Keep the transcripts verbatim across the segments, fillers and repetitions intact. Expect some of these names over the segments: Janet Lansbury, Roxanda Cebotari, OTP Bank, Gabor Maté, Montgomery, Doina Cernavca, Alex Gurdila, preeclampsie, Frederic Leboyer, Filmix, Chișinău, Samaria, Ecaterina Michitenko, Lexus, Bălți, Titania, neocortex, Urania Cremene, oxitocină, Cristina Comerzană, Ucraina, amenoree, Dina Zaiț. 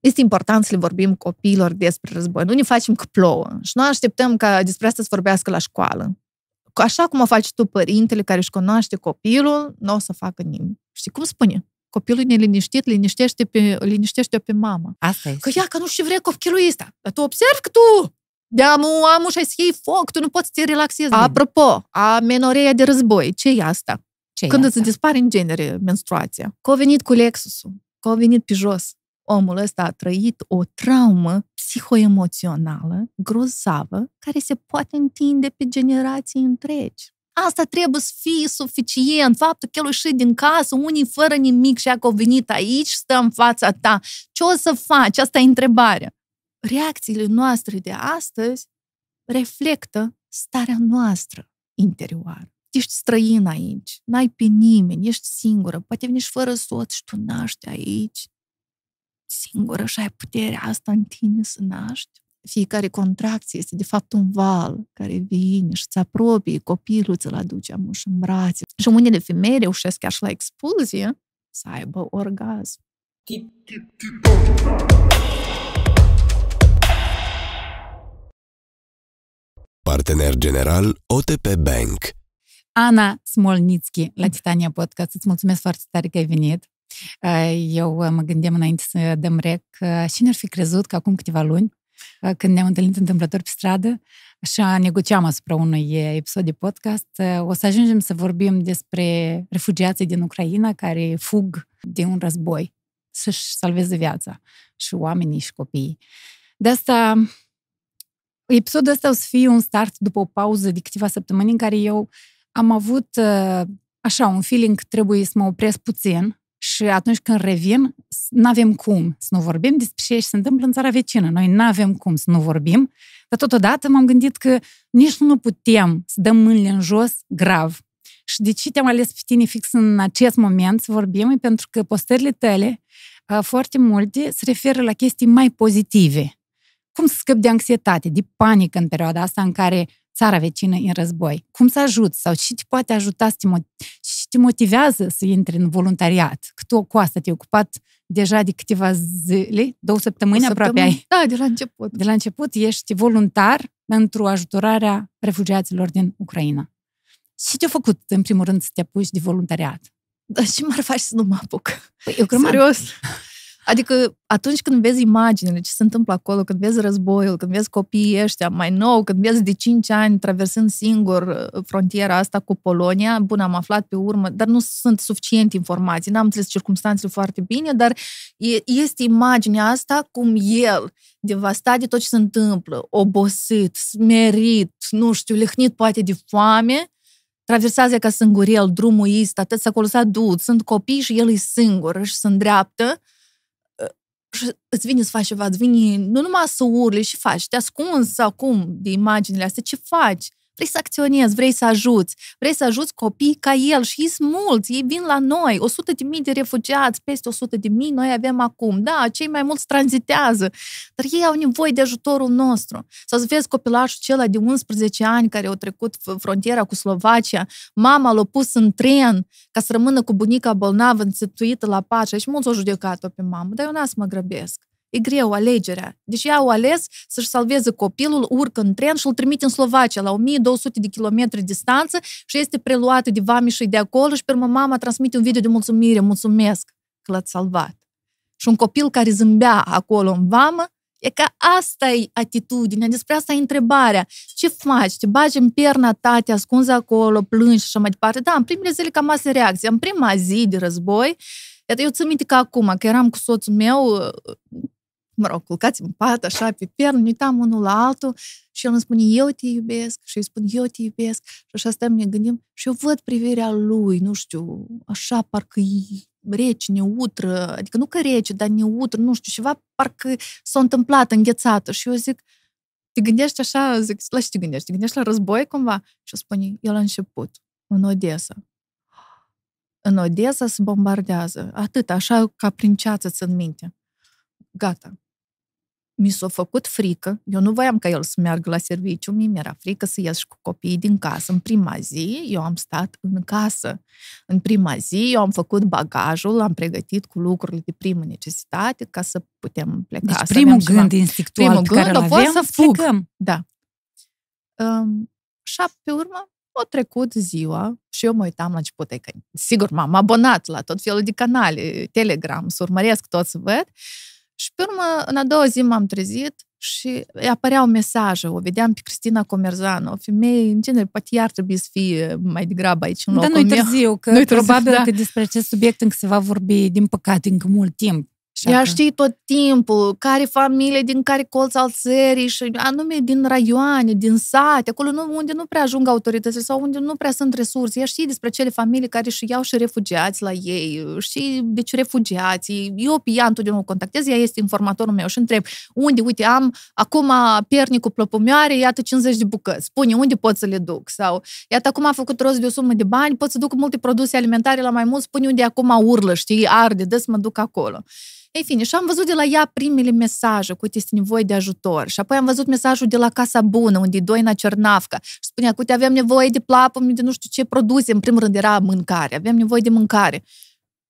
Este important să le vorbim copiilor despre război. Nu ne facem că plouă și nu așteptăm ca despre asta să vorbească la școală. Așa cum o faci tu, părintele care își cunoaște copilul, nu o să facă nimeni. Știi cum spune? Copilul neliniștit liniștește pe, liniștește pe mama. Asta este. Că ea, că nu știu ce vrea copilul ăsta. Dar tu observi că tu de-amu, amu și ai să iei foc, tu nu poți să te relaxezi. Apropo, amenoreia de război, ce e asta? Ce-i Când asta? Îți dispare în genere menstruația. Că a venit cu Lexusul, că a venit pe jos. Omul ăsta a trăit o traumă psihoemoțională grozavă care se poate întinde pe generații întregi. Asta trebuie să fie suficient. Faptul că el ieși din casă, unii fără nimic și a venit aici, stă în fața ta. Ce o să faci? Asta e întrebarea. Reacțiile noastre de astăzi reflectă starea noastră interioară. Ești străin aici, n-ai pe nimeni, ești singură, poate veni și fără soț și tu naști aici. Singură și ai puterea asta în tine să naști. Fiecare contracție este de fapt un val care vine și îți apropie, copilul ți-l aduce amuși în brațe. Și unele femei reușesc chiar și la expulzie să aibă orgasm. Partener general O T P Bank. Ana Smolnitchi la Titania Podcast. Îți mulțumesc foarte tare că ai venit. Eu mă gândeam înainte să dăm rec cine ar fi crezut că acum câteva luni, când ne-am întâlnit întâmplător pe stradă și negociam asupra unui episod de podcast, o să ajungem să vorbim despre refugiații din Ucraina care fug de un război să-și salveze viața și oamenii și copiii. De asta, episodul ăsta o să fie un start după o pauză de câteva săptămâni în care eu am avut așa un feeling că trebuie să mă opresc puțin. Și atunci când revin, n-avem cum să nu vorbim despre ce se întâmplă în țara vecină. Noi n-avem cum să nu vorbim, dar totodată m-am gândit că nici nu putem să dăm mâinile în jos grav. Și de ce te-am ales pe tine fix în acest moment să vorbim? Pentru că postările tale, foarte multe, se referă la chestii mai pozitive. Cum să scăpi de anxietate, de panică în perioada asta în care țara vecină e în război? Cum să ajuți? Sau ce te poate ajuta să te te motivează să intri în voluntariat? Că tu cu asta te-ai ocupat deja de câteva zile, două săptămâni, săptămâni aproape ai. Da, de la început. De la început ești voluntar pentru ajutorarea refugiaților din Ucraina. Și te-a făcut, în primul rând, să te apuci de voluntariat? Dar ce m-ar face să nu mă apuc? Păi, eu cred serios. Adică atunci când vezi imaginile, ce se întâmplă acolo, când vezi războiul, când vezi copiii ăștia mai nou, când vezi de cinci ani traversând singur frontiera asta cu Polonia, bun, am aflat pe urmă, dar nu sunt suficient informații, n-am înțeles circumstanțele foarte bine, dar este imaginea asta cum el, devastat de tot ce se întâmplă, obosit, smerit, nu știu, lehnit poate de foame, traversează ca sângurel drumul ăsta, atât s-a acolo s-a dus, sunt copii și el e singur și se îndreaptă. Și îți vine să faci ceva, îți vine nu numai să urli și faci, te ascunzi acum de imaginile astea, ce faci? Vrei să acționezi, vrei să ajuți, vrei să ajuți copiii ca el și ei sunt mulți, ei vin la noi, o sută de mii de refugiați, peste o sută de mii noi avem acum, da, cei mai mulți tranzitează, dar ei au nevoie de ajutorul nostru. Sau să vezi copilașul acela de unsprezece ani care a trecut frontiera cu Slovacia, mama l-a pus în tren ca să rămână cu bunica bolnavă înțetuită la Pașa și mulți au judecat-o pe mamă, dar eu n-am să mă grăbesc. E greu alegerea. Deci ea au ales să-și salveze copilul, urcă în tren și îl trimite în Slovacia la o mie două sute de kilometri distanță și este preluată de vami și de acolo și pe urmă mama transmite un video de mulțumire, mulțumesc că l-ați salvat. Și un copil care zâmbea acolo în vamă, e că asta e atitudinea, despre asta e întrebarea. Ce faci? Te bagi în perna ta, te ascunzi acolo, plângi și așa mai departe. Da, în primele zile cam asta e reacția. În prima zi de război, eu țin minte că acum, că eram cu soțul meu, mă rog, culcați în pat, așa, pe pernă, ne uitam unul la altul și el îmi spune, eu te iubesc, și eu spun, eu te iubesc. Și așa stăm, ne gândim și eu văd privirea lui, nu știu, așa, parcă rece, neutră, adică nu că rece, dar neutră, nu știu, ceva, parcă s-a întâmplat, înghețată. Și eu zic, te gândești așa, zic, la ce te gândești? Te gândești la război, cumva? Și eu spune, el a început, în Odessa. În Odessa se bombardează, atât, așa ca prin ceață țin minte. Gata. mi s-a făcut frică, eu nu voiam ca el să meargă la serviciu, mi-era frică să ies și cu copiii din casă. În prima zi, eu am stat în casă. În prima zi, eu am făcut bagajul, am pregătit cu lucrurile de primă necesitate ca să putem pleca. Deci primul gând instinctual primul pe gând care îl aveam, să fug. Plecăm. Da. Um, și pe urmă, a trecut ziua și eu mă uitam la început, că sigur m-am abonat la tot felul de canale, Telegram, să urmăresc tot să văd. Și pe urmă, în a doua zi m-am trezit și apăreau mesaje. O vedeam pe Cristina Comerzană, o femeie, în genere, poate iar trebuie să fie mai degrabă aici în locul meu. Dar nu-i târziu, că probabil că despre acest subiect încă se va vorbi, din păcate, încă mult timp. Ea știe tot timpul care familie, din care colț al țării și anume din raioane, din sate, acolo nu, unde nu prea ajung autoritățile sau unde nu prea sunt resurse. Ea știe despre cele familii care și iau și refugiați la ei, și deci refugiații. Eu pe ea întotdeauna o contactez, ea este informatorul meu și întreb unde, uite, am acum pernicul cu plăpumioare, iată cincizeci de bucăți, spune unde pot să le duc sau iată acum a făcut rost de o sumă de bani, pot să duc multe produse alimentare la mai mult, spune unde acum urlă, știi, arde, dă să mă duc acolo. Ei fine, și am văzut de la ea primele mesaje cu este nevoie de ajutor. Și apoi am văzut mesajul de la Casa Bună, unde e Doina Cernavca. Și spunea că uite, aveam nevoie de plapă, de nu știu ce produse. În primul rând era mâncare, aveam nevoie de mâncare.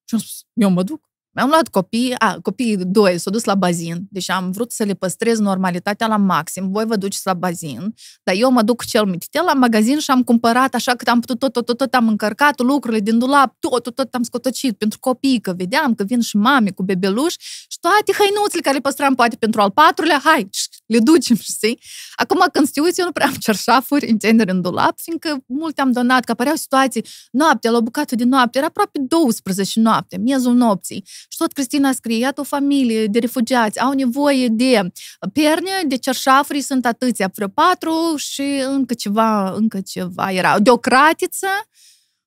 Și am spus, eu mă duc. Mi-am luat copii, a, copiii doi s-au dus la bazin, deci am vrut să le păstrez normalitatea la maxim, voi vă duceți la bazin, dar eu mă duc cel mititel la magazin și am cumpărat așa cât am putut, tot, tot, tot, tot am încărcat lucrurile din dulap, tot, tot, tot am scotocit pentru copii, că vedeam că vin și mame cu bebeluși și toate hăinuțele care le păstram poate pentru al patrulea, hai, le ducem, știi? Acum când știu, eu nu prea am cerșafuri întindere în dulap, fiindcă multe am donat, că apăreau situații, noaptea, la o bucată de noapte, era aproape douăsprezece noapte, miezul nopții. Și tot Cristina scrie, iată o familie de refugiați, au nevoie de perne, de cerșafuri, sunt atâția, vreo patru și încă ceva, încă ceva era, de o cratiță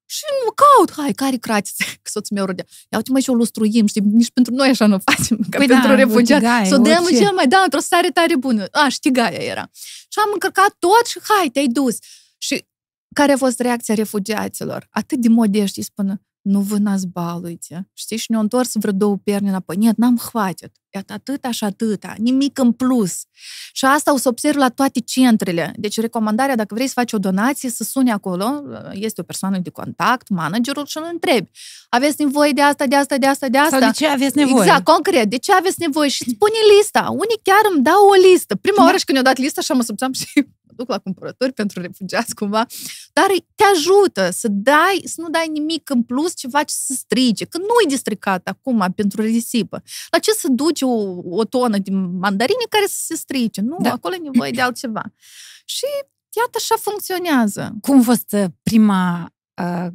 și nu caut, hai, care cratiță? Că soțul meu rodea, ia uite mai și o lustruim, știi, nici pentru noi așa nu facem, ca păi pentru da, refugiați. Să o dăm cel mai, da, într-o stare tare bună. A, știgaia era. Și am încărcat tot și hai, te-ai dus. Și care a fost reacția refugiaților? Atât de modești, spune. Nu vă nazbaluiți. Știi? Și ne-au întors vreo două perne înapoi. Niet, n-am hvatit. Iată atâta și atâta. Nimic în plus. Și asta o să observ la toate centrele. Deci recomandarea, dacă vrei să faci o donație, să suni acolo. Este o persoană de contact, managerul, și îl întrebi. Aveți nevoie de asta, de asta, de asta, de asta? Sau de ce aveți nevoie? Exact, concret. De ce aveți nevoie? Și spune lista. Unii chiar îmi dau o listă. Prima oară și când ne-au dat lista, așa mă subțeam și... duc la cumpărături pentru refugiați cumva, dar te ajută să dai, să nu dai nimic în plus, ceva ce să strige, că nu e districat acum pentru risipă. La ce să duci o, o tonă de mandarine care să se strice? Nu, da. Acolo e nevoie de altceva. Și iată așa funcționează. Cum a fost prima, uh,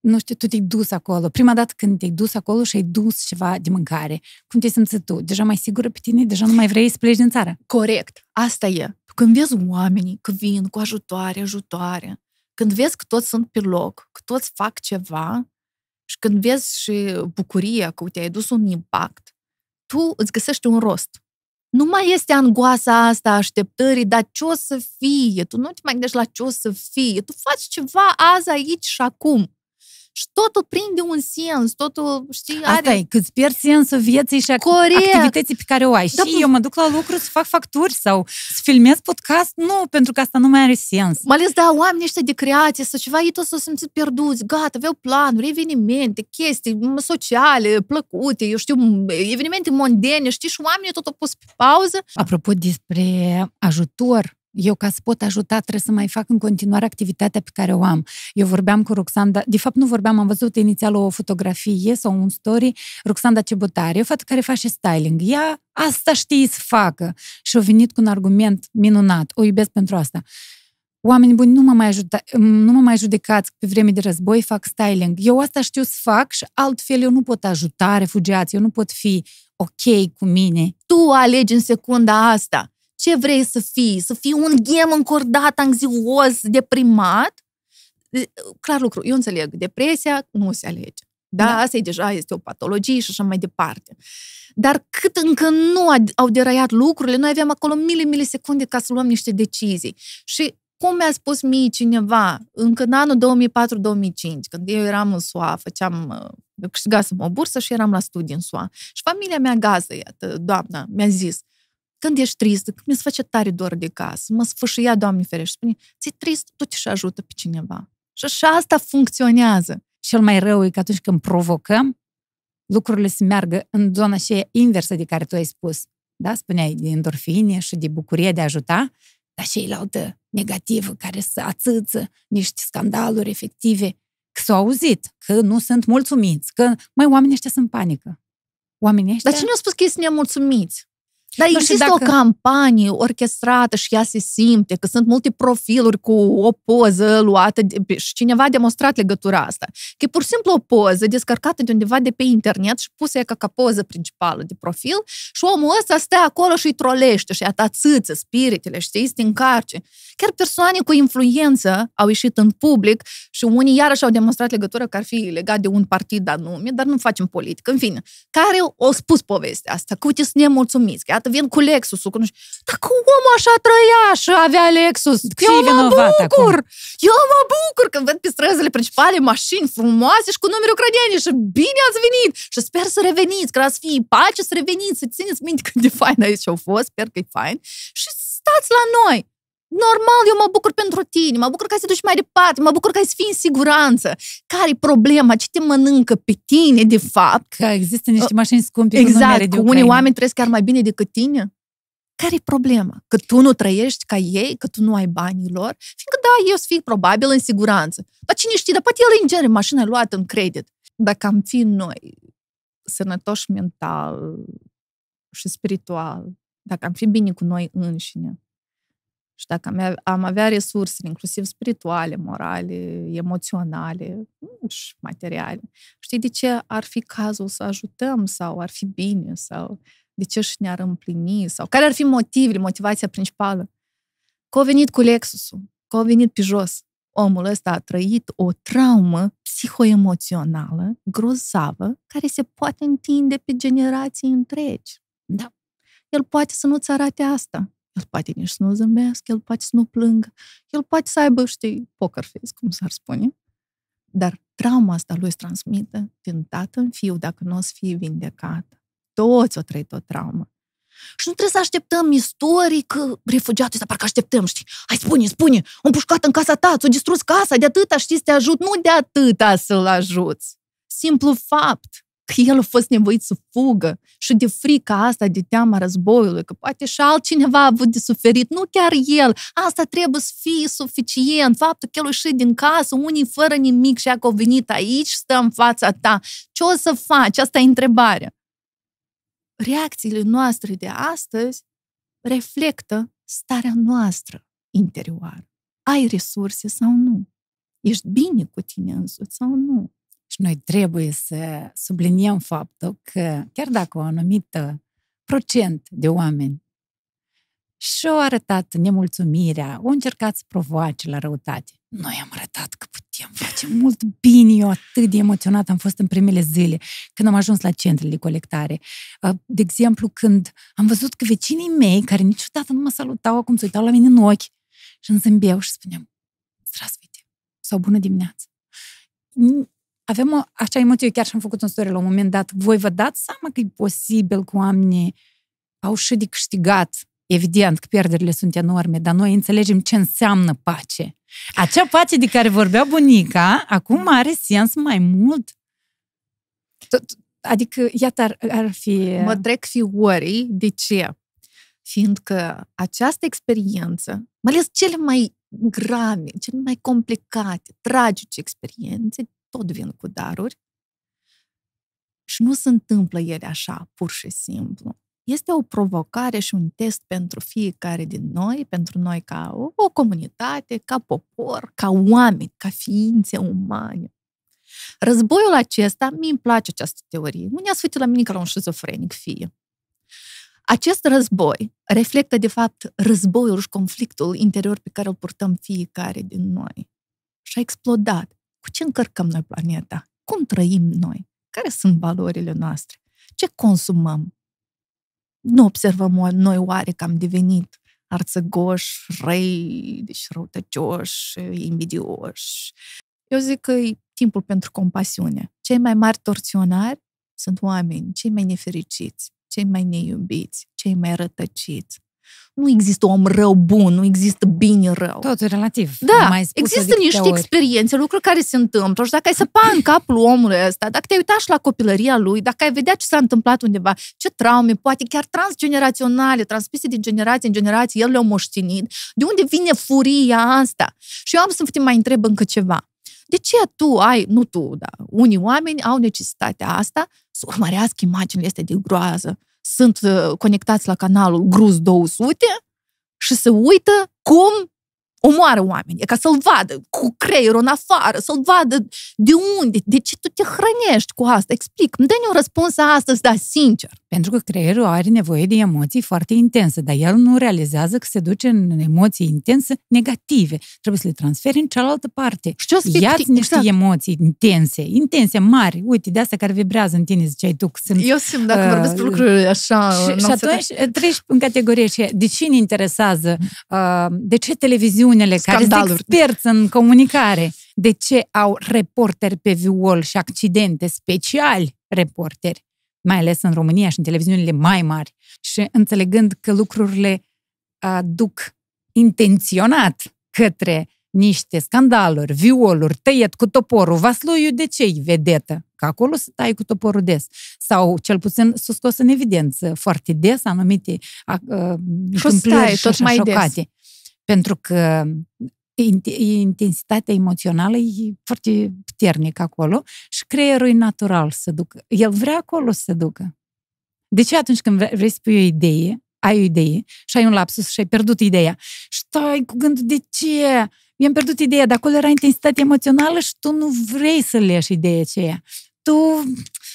nu știu, tu te-ai dus acolo, prima dată când te-ai dus acolo și ai dus ceva de mâncare, cum te-ai simțit tu? Deja mai sigură pe tine? Deja nu mai vrei să pleci din țară? Corect, asta e. Când vezi oamenii că vin cu ajutoare, ajutoare, când vezi că toți sunt pe loc, că toți fac ceva și când vezi și bucuria că te-ai dus un impact, tu îți găsești un rost. Nu mai este angoasa asta a așteptării, dar ce o să fie? Tu nu te mai gândești la ce o să fie. Tu faci ceva azi, aici și acum. Și totul prinde un sens, totul, știi, are... Asta e, că îți pierzi sensul vieții și corect. Activității pe care o ai. Da, și eu mă duc la lucru să fac facturi sau să filmez podcast, nu, pentru că asta nu mai are sens. Mai ales, da, oamenii ăștia de creație sau ceva, ei toți s-au simțit pierduți, gata, aveau planuri, evenimente, chestii sociale, plăcute, eu știu, evenimente mondene, știi, și oamenii tot au pus pe pauză. Apropo despre ajutor, eu, ca să pot ajuta, trebuie să mai fac în continuare activitatea pe care o am. Eu vorbeam cu Roxanda, de fapt nu vorbeam, am văzut inițial o fotografie sau un story, Roxanda Cebotari, o fată care face styling. Ea asta știe să facă. Și a venit cu un argument minunat. O iubesc pentru asta. Oamenii buni, nu mă mai, ajuta, nu mă mai judecați pe vreme de război, fac styling. Eu asta știu să fac și altfel eu nu pot ajuta refugiații, eu nu pot fi ok cu mine. Tu alegi în secunda asta. Ce vrei să fii? Să fii un ghem încordat, anxios, deprimat? Clar lucru, eu înțeleg, depresia nu se alege. Da, da. Asta e deja, este o patologie și așa mai departe. Dar cât încă nu au deraiat lucrurile, noi aveam acolo mile, mile secunde ca să luăm niște decizii. Și cum mi-a spus mie cineva, încă în anul două mii patru două mii cinci, când eu eram în S U A, făceam, câștigasem o bursă și eram la studii în S U A. Și familia mea gazdă, iată, doamna, mi-a zis, Când ești trist, când mi se face tare dor de casă, mă sfâșia, Doamne ferește, spune, ți-e trist, du-te și ajută pe cineva. Și așa asta funcționează. Cel mai rău e că atunci când provocăm, lucrurile se meargă în zona aceea inversă de care tu ai spus. Da? Spuneai de endorfine și de bucurie de a ajuta, dar ceilaltă negativă care să atâță niște scandaluri efective, că s-au auzit, că nu sunt mulțumiți, că, mai oamenii ăștia sunt în panică. Oamenii ăștia... Dar cine a spus că sunt nemulțumiți? Dar nu există dacă... o campanie orchestrată și ea se simte, că sunt multe profiluri cu o poză luată de... și cineva a demonstrat legătura asta. Că e pur și simplu o poză descărcată de undeva de pe internet și pusă ea ca, ca poză principală de profil și omul ăsta stă acolo și îi trolește și atațâță spiritele, știi, se încarce. Chiar persoane cu influență au ieșit în public și unii iarăși au demonstrat legătură că ar fi legat de un partid anume, dar nu facem politică. În fine, care au spus povestea asta? Că uite, sunt nemulțumiți, că vin cu Lexus-ul, cu nu știu. Dar cum omul așa trăia și avea Lexus? Eu mă bucur! Eu mă bucur când văd pe străzile principale mașini frumoase și cu numere ucrainene și bine ați venit! Și sper să reveniți, că ați fi pace, să reveniți, să țineți minte cât de fain aici au fost, sper că e fain, și stați la noi! Normal, eu mă bucur pentru tine, mă bucur că ai să duci mai departe, mă bucur că ai să fii în siguranță. Care-i problema? Ce te mănâncă pe tine, de fapt? Că există niște mașini scumpe exact, cu numere de Ucraina. Unii oameni trăiesc chiar mai bine decât tine. Care-i problema? Că tu nu trăiești ca ei, că tu nu ai banii lor? Fiindcă da, eu să fii probabil în siguranță. Dar cine știe, dar poate el în genere mașina luată în credit. Dacă am fi noi sănătoși mental și spiritual, dacă am fi bine cu noi înșine, și dacă am avea resursele, inclusiv spirituale, morale, emoționale și materiale, știi de ce ar fi cazul să ajutăm sau ar fi bine sau de ce și ne-ar împlini sau care ar fi motivele, motivația principală? Că a venit cu Lexus-ul, că a venit pe jos. Omul ăsta a trăit o traumă psihoemoțională grozavă care se poate întinde pe generații întregi. Da. El poate să nu-ți arate asta. El poate nici să nu zâmbească, el poate să nu plângă, el poate să aibă, știi, poker face, cum s-ar spune. Dar trauma asta lui se transmită din tată în fiu, dacă nu o să fie vindecată. Toți o trăit o traumă. Și nu trebuie să așteptăm istorii că refugiatul ăsta, parcă așteptăm, știi, hai spune, spune, am împușcat în casa ta, ți-a distrus casa, de atâta, știi, să te ajut, nu de atâta să-l ajuți. Simplu fapt. Că el a fost nevoit să fugă și de frica asta, de teama războiului, că poate și altcineva a avut de suferit, nu chiar el. Asta trebuie să fie suficient. Faptul că el a ieșit din casă, unii fără nimic și a venit aici, stă în fața ta. Ce o să faci? Asta e întrebarea. Reacțiile noastre de astăzi reflectă starea noastră interioară. Ai resurse sau nu? Ești bine cu tine însuți sau nu? Și noi trebuie să subliniem faptul că chiar dacă o anumită procent de oameni și-au arătat nemulțumirea, au încercat să provoace la răutate, noi am arătat că putem face mult bine. Eu atât de emoționat am fost în primele zile când am ajuns la centrele de colectare. De exemplu, când am văzut că vecinii mei, care niciodată nu mă salutau, acum se uitau la mine în ochi și îmi zâmbeau și spuneam "Zdravstvite" sau "Bună dimineața". Avem o, așa emoție, chiar și-am făcut un story la un moment dat. Voi vă dați seama că e posibil că oamenii au și de câștigat. Evident că pierderile sunt enorme, dar noi înțelegem ce înseamnă pace. Acea pace de care vorbea bunica, acum are sens mai mult. Adică, iată, ar, ar fi... Mă trec fiorii. De ce? Fiindcă această experiență, mai ales cele mai grave, cele mai complicate, tragice experiențe, tot vin cu daruri și nu se întâmplă ele așa, pur și simplu. Este o provocare și un test pentru fiecare din noi, pentru noi ca o, o comunitate, ca popor, ca oameni, ca ființe umane. Războiul acesta, mi-mi place această teorie, nu ne-a sfârșit la mine ca la un șizofrenic fie. Acest război reflectă, de fapt, războiul și conflictul interior pe care îl purtăm fiecare din noi. Și a explodat. Cu ce încărcăm noi planeta? Cum trăim noi? Care sunt valorile noastre? Ce consumăm? Nu observăm noi oare că am devenit arțăgoși, răi, deci răutăcioși, invidioși? Eu zic că e timpul pentru compasiune. Cei mai mari torționari sunt oameni, cei mai nefericiți, cei mai neiubiți, cei mai rătăciți. Nu există om rău bun, nu există bine rău. Totul relativ. Da, mai există niște experiențe, lucruri care se întâmplă și dacă ai săpa în capul omului ăsta, dacă te-ai uitat și la copilăria lui, dacă ai vedea ce s-a întâmplat undeva, ce traume, poate chiar transgeneraționale, transmise din generație în generație, el le-a moștenit, de unde vine furia asta? Și eu am să te mai întreb încă ceva. De ce tu ai, nu tu, dar unii oameni au necesitatea asta să urmărească imaginile astea de groază? Sunt conectați la canalul Gruz două sute și se uită cum omoară oameni. E ca să-l vadă cu creierul în afară, să-l vadă de unde, de ce tu te hrănești cu asta. Explic, îmi dă-ne un răspuns astăzi, dar sincer. Pentru că creierul are nevoie de emoții foarte intense, dar el nu realizează că se duce în emoții intense negative. Trebuie să le transferi în cealaltă parte. Ia-ți niște exact. emoții intense, intense, mari, uite, de astea care vibrează în tine, ziceai tu. Că sunt, Eu simt dacă uh, vorbesc pe lucruri așa... Și, și atunci da. treci în categorie și de cine interesează, uh, de ce televiziune unele care sunt experți în comunicare. De ce au reporteri pe viol și accidente speciali reporteri, mai ales în România și în televiziunile mai mari. Și înțelegând că lucrurile duc intenționat către niște scandaluri, violuri, tăiet cu toporul, vasluiu de ce-i vedetă? Că acolo se tai cu toporul des. Sau, cel puțin, s-a scos în evidență foarte des anumite întâmplări și așa șocate. Pentru că intensitatea emoțională e foarte puternică acolo și creierul e natural să se ducă. El vrea acolo să se ducă. De ce atunci când vrei să pui o idee, ai o idee și ai un lapsus și ai pierdut ideea? Stai cu gândul, de ce? I-am pierdut ideea, dar acolo era intensitatea emoțională și tu nu vrei să leși ideea aceea. Tu...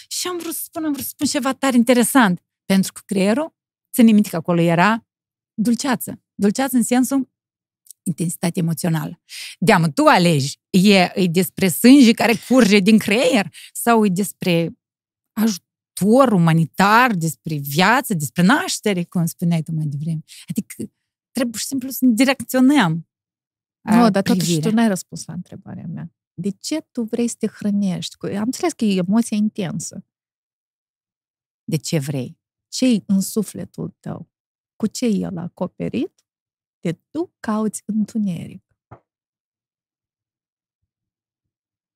Și am vrut să spun, am vrut să spun ceva tare interesant. Pentru că creierul, ține minte că acolo era dulceață. Dulceață în sensul intensitate emoțională. Deamă, tu alegi, e, e despre sânge care curge din creier sau e despre ajutor umanitar, despre viață, despre naștere, cum spuneai tu mai devreme. Adică trebuie și simplu să ne direcționăm. Nu, dar totuși tu n-ai răspuns la întrebarea mea. De ce tu vrei să te hrănești? Am înțeles că e emoția intensă. De ce vrei? Ce-i în sufletul tău? Cu ce el a acoperit? Te tu cauți întuneric.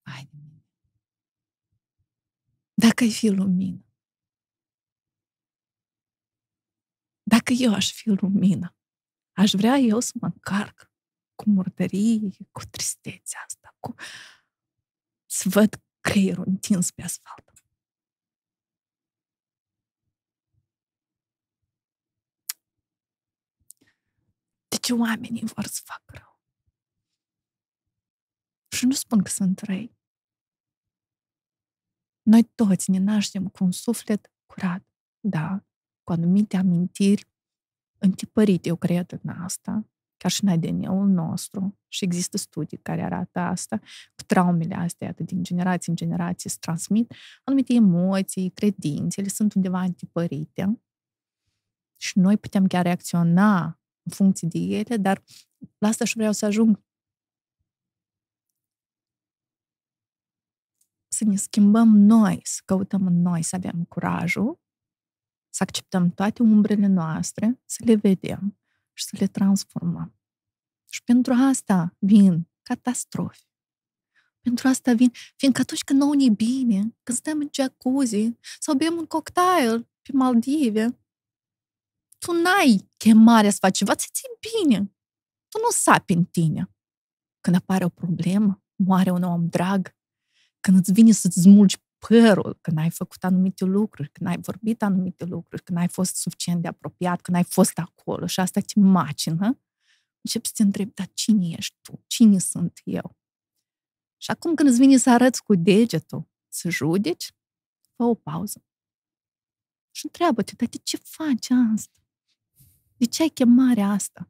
Hai. Dacă ai fi lumină, dacă eu aș fi lumină, aș vrea eu să mă încarc cu murdărie, cu tristețea asta, cu... să văd creierul întins pe asfalt. De ce oamenii vor să fac rău? Și nu spun că sunt răi. Noi toți ne naștem cu un suflet curat, da, cu anumite amintiri întipărite, eu cred în asta, chiar și în A D N-ul nostru, și există studii care arată asta, cu traumele astea, atât din generație în generație se transmit, anumite emoții, credințele sunt undeva întipărite și noi putem chiar reacționa în funcție de ele, dar la asta și vreau să ajung. Să ne schimbăm noi, să căutăm în noi, să avem curajul, să acceptăm toate umbrele noastre, să le vedem și să le transformăm. Și pentru asta vin catastrofe. Pentru asta vin, fiindcă atunci când nouă ne bine, când stăm în jacuzzi sau bem un cocktail pe Maldive, tu n-ai chemarea să faci ceva, ți-ți bine. Tu nu sapi în tine. Când apare o problemă, moare un om drag, când îți vine să-ți smulgi părul, când ai făcut anumite lucruri, când ai vorbit anumite lucruri, când ai fost suficient de apropiat, când ai fost acolo și asta te macină, începi să te întrebi, dar cine ești tu? Cine sunt eu? Și acum când îți vine să arăți cu degetul, să judeci, fă o pauză. Și întreabă-te, dar de ce faci asta? De ce ai chemarea asta?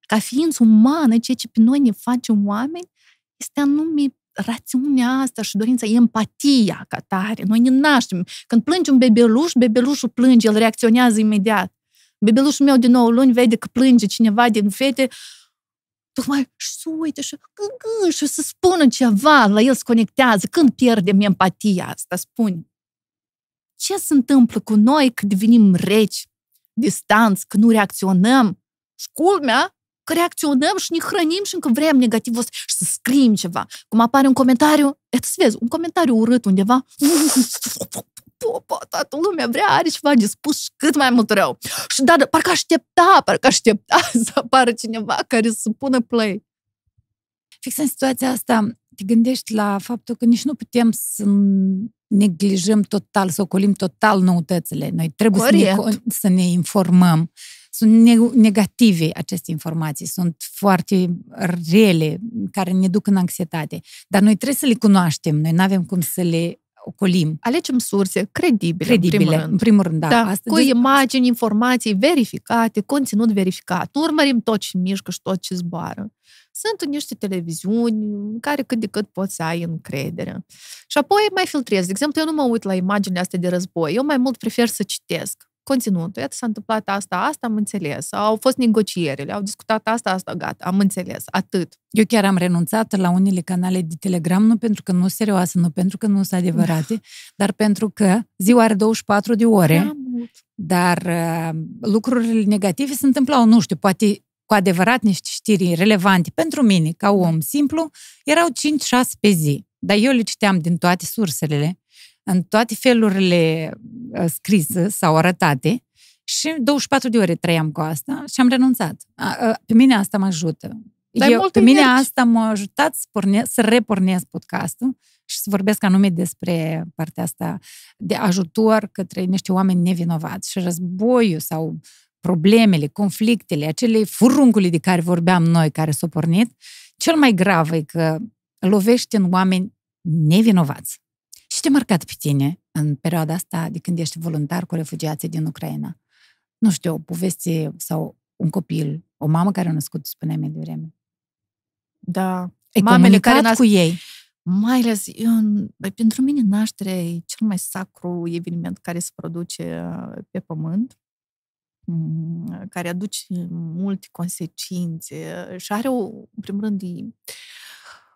Ca ființă umană, ceea ce pe noi ne face oameni este anume rațiunea asta și dorința, empatia ca tare. Noi ne naștem. Când plângi un bebeluș, bebelușul plânge, el reacționează imediat. Bebelușul meu de nouă luni vede că plânge cineva din fete, tocmai și se uite și, și să spună ceva, la el se conectează. Când pierdem empatia asta, spune. Ce se întâmplă cu noi când devenim reci, distanți, că nu reacționăm? Și culmea că reacționăm și ne hrănim și încă vrem negativul ăsta și să scriem ceva. Cum apare un comentariu, e să vezi, un comentariu urât undeva, toată lumea vrea, are ceva de spus și cât mai mult rău. Și da, parcă aștepta, parcă aștepta să apară cineva care să pună play. Fix în situația asta, te gândești la faptul că nici nu putem să neglijăm total, să ocolim total noutățile. Noi trebuie să ne, să ne informăm. Sunt negative aceste informații, sunt foarte rele, care ne duc în anxietate. Dar noi trebuie să le cunoaștem, noi nu avem cum să le ocolim. Alegem surse credibile, credibile în primul rând. În primul rând da. Da, asta cu des... imagini, informații verificate, conținut verificat. Urmărim tot ce mișcă și tot ce zboară. Sunt niște televiziuni în care cât de cât poți să ai încredere. Și apoi mai filtrez. De exemplu, eu nu mă uit la imaginile astea de război. Eu mai mult prefer să citesc conținutul. Iată, s-a întâmplat asta, asta, am înțeles. Au fost negocierile, au discutat asta, asta, gata, am înțeles, atât. Eu chiar am renunțat la unele canale de Telegram, nu pentru că nu sunt serioase, nu pentru că nu sunt adevărate, da. Dar pentru că ziua are douăzeci și patru de ore, da, dar uh, lucrurile negative se întâmplau, nu știu, poate cu adevărat niște știri relevante pentru mine, ca om simplu, erau cinci șase pe zi. Dar eu le citeam din toate sursele, în toate felurile scrise sau arătate și douăzeci și patru de ore trăiam cu asta și am renunțat. Pe mine asta mă ajută. Eu, pe mine energi. Asta m-a ajutat să, pornesc, să repornesc podcastul și să vorbesc anume despre partea asta de ajutor către niște oameni nevinovați și războiul sau problemele, conflictele, acele furuncule de care vorbeam noi, care s-au pornit, cel mai grav e că lovește în oameni nevinovați. Și te-a marcat pe tine în perioada asta de când ești voluntar cu refugiații din Ucraina? Nu știu, o poveste sau un copil, o mamă care a născut, spuneam mai devreme. Da. Ai mamele care cu ei. Mai ales, eu, pentru mine nașterea e cel mai sacru eveniment care se produce pe pământ, care aduce multe consecințe și are, o, în primul rând,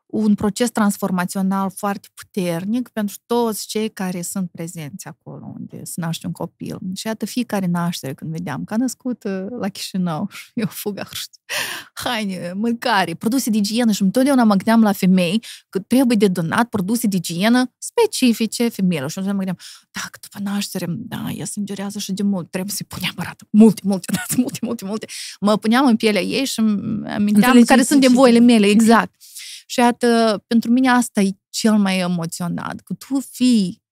un proces transformațional foarte puternic pentru toți cei care sunt prezenți acolo unde se naște un copil. Și iată, fiecare naștere, când vedeam că a născut la Chișinău și eu fuga, haine, mâncare, produse de igienă și întotdeauna mă gândeam la femei că trebuie de donat produse de igienă specifice femeilor. Și întotdeauna mă gândeam, dacă după naștere, da, ea se îngerează și de mult, trebuie să-i punem arată multe, multe, multe, multe, multe. Mă puneam în pielea ei și aminteam care sunt de voile mele, exact. Și iată, pentru mine asta e cel mai emoționat, că tu fii,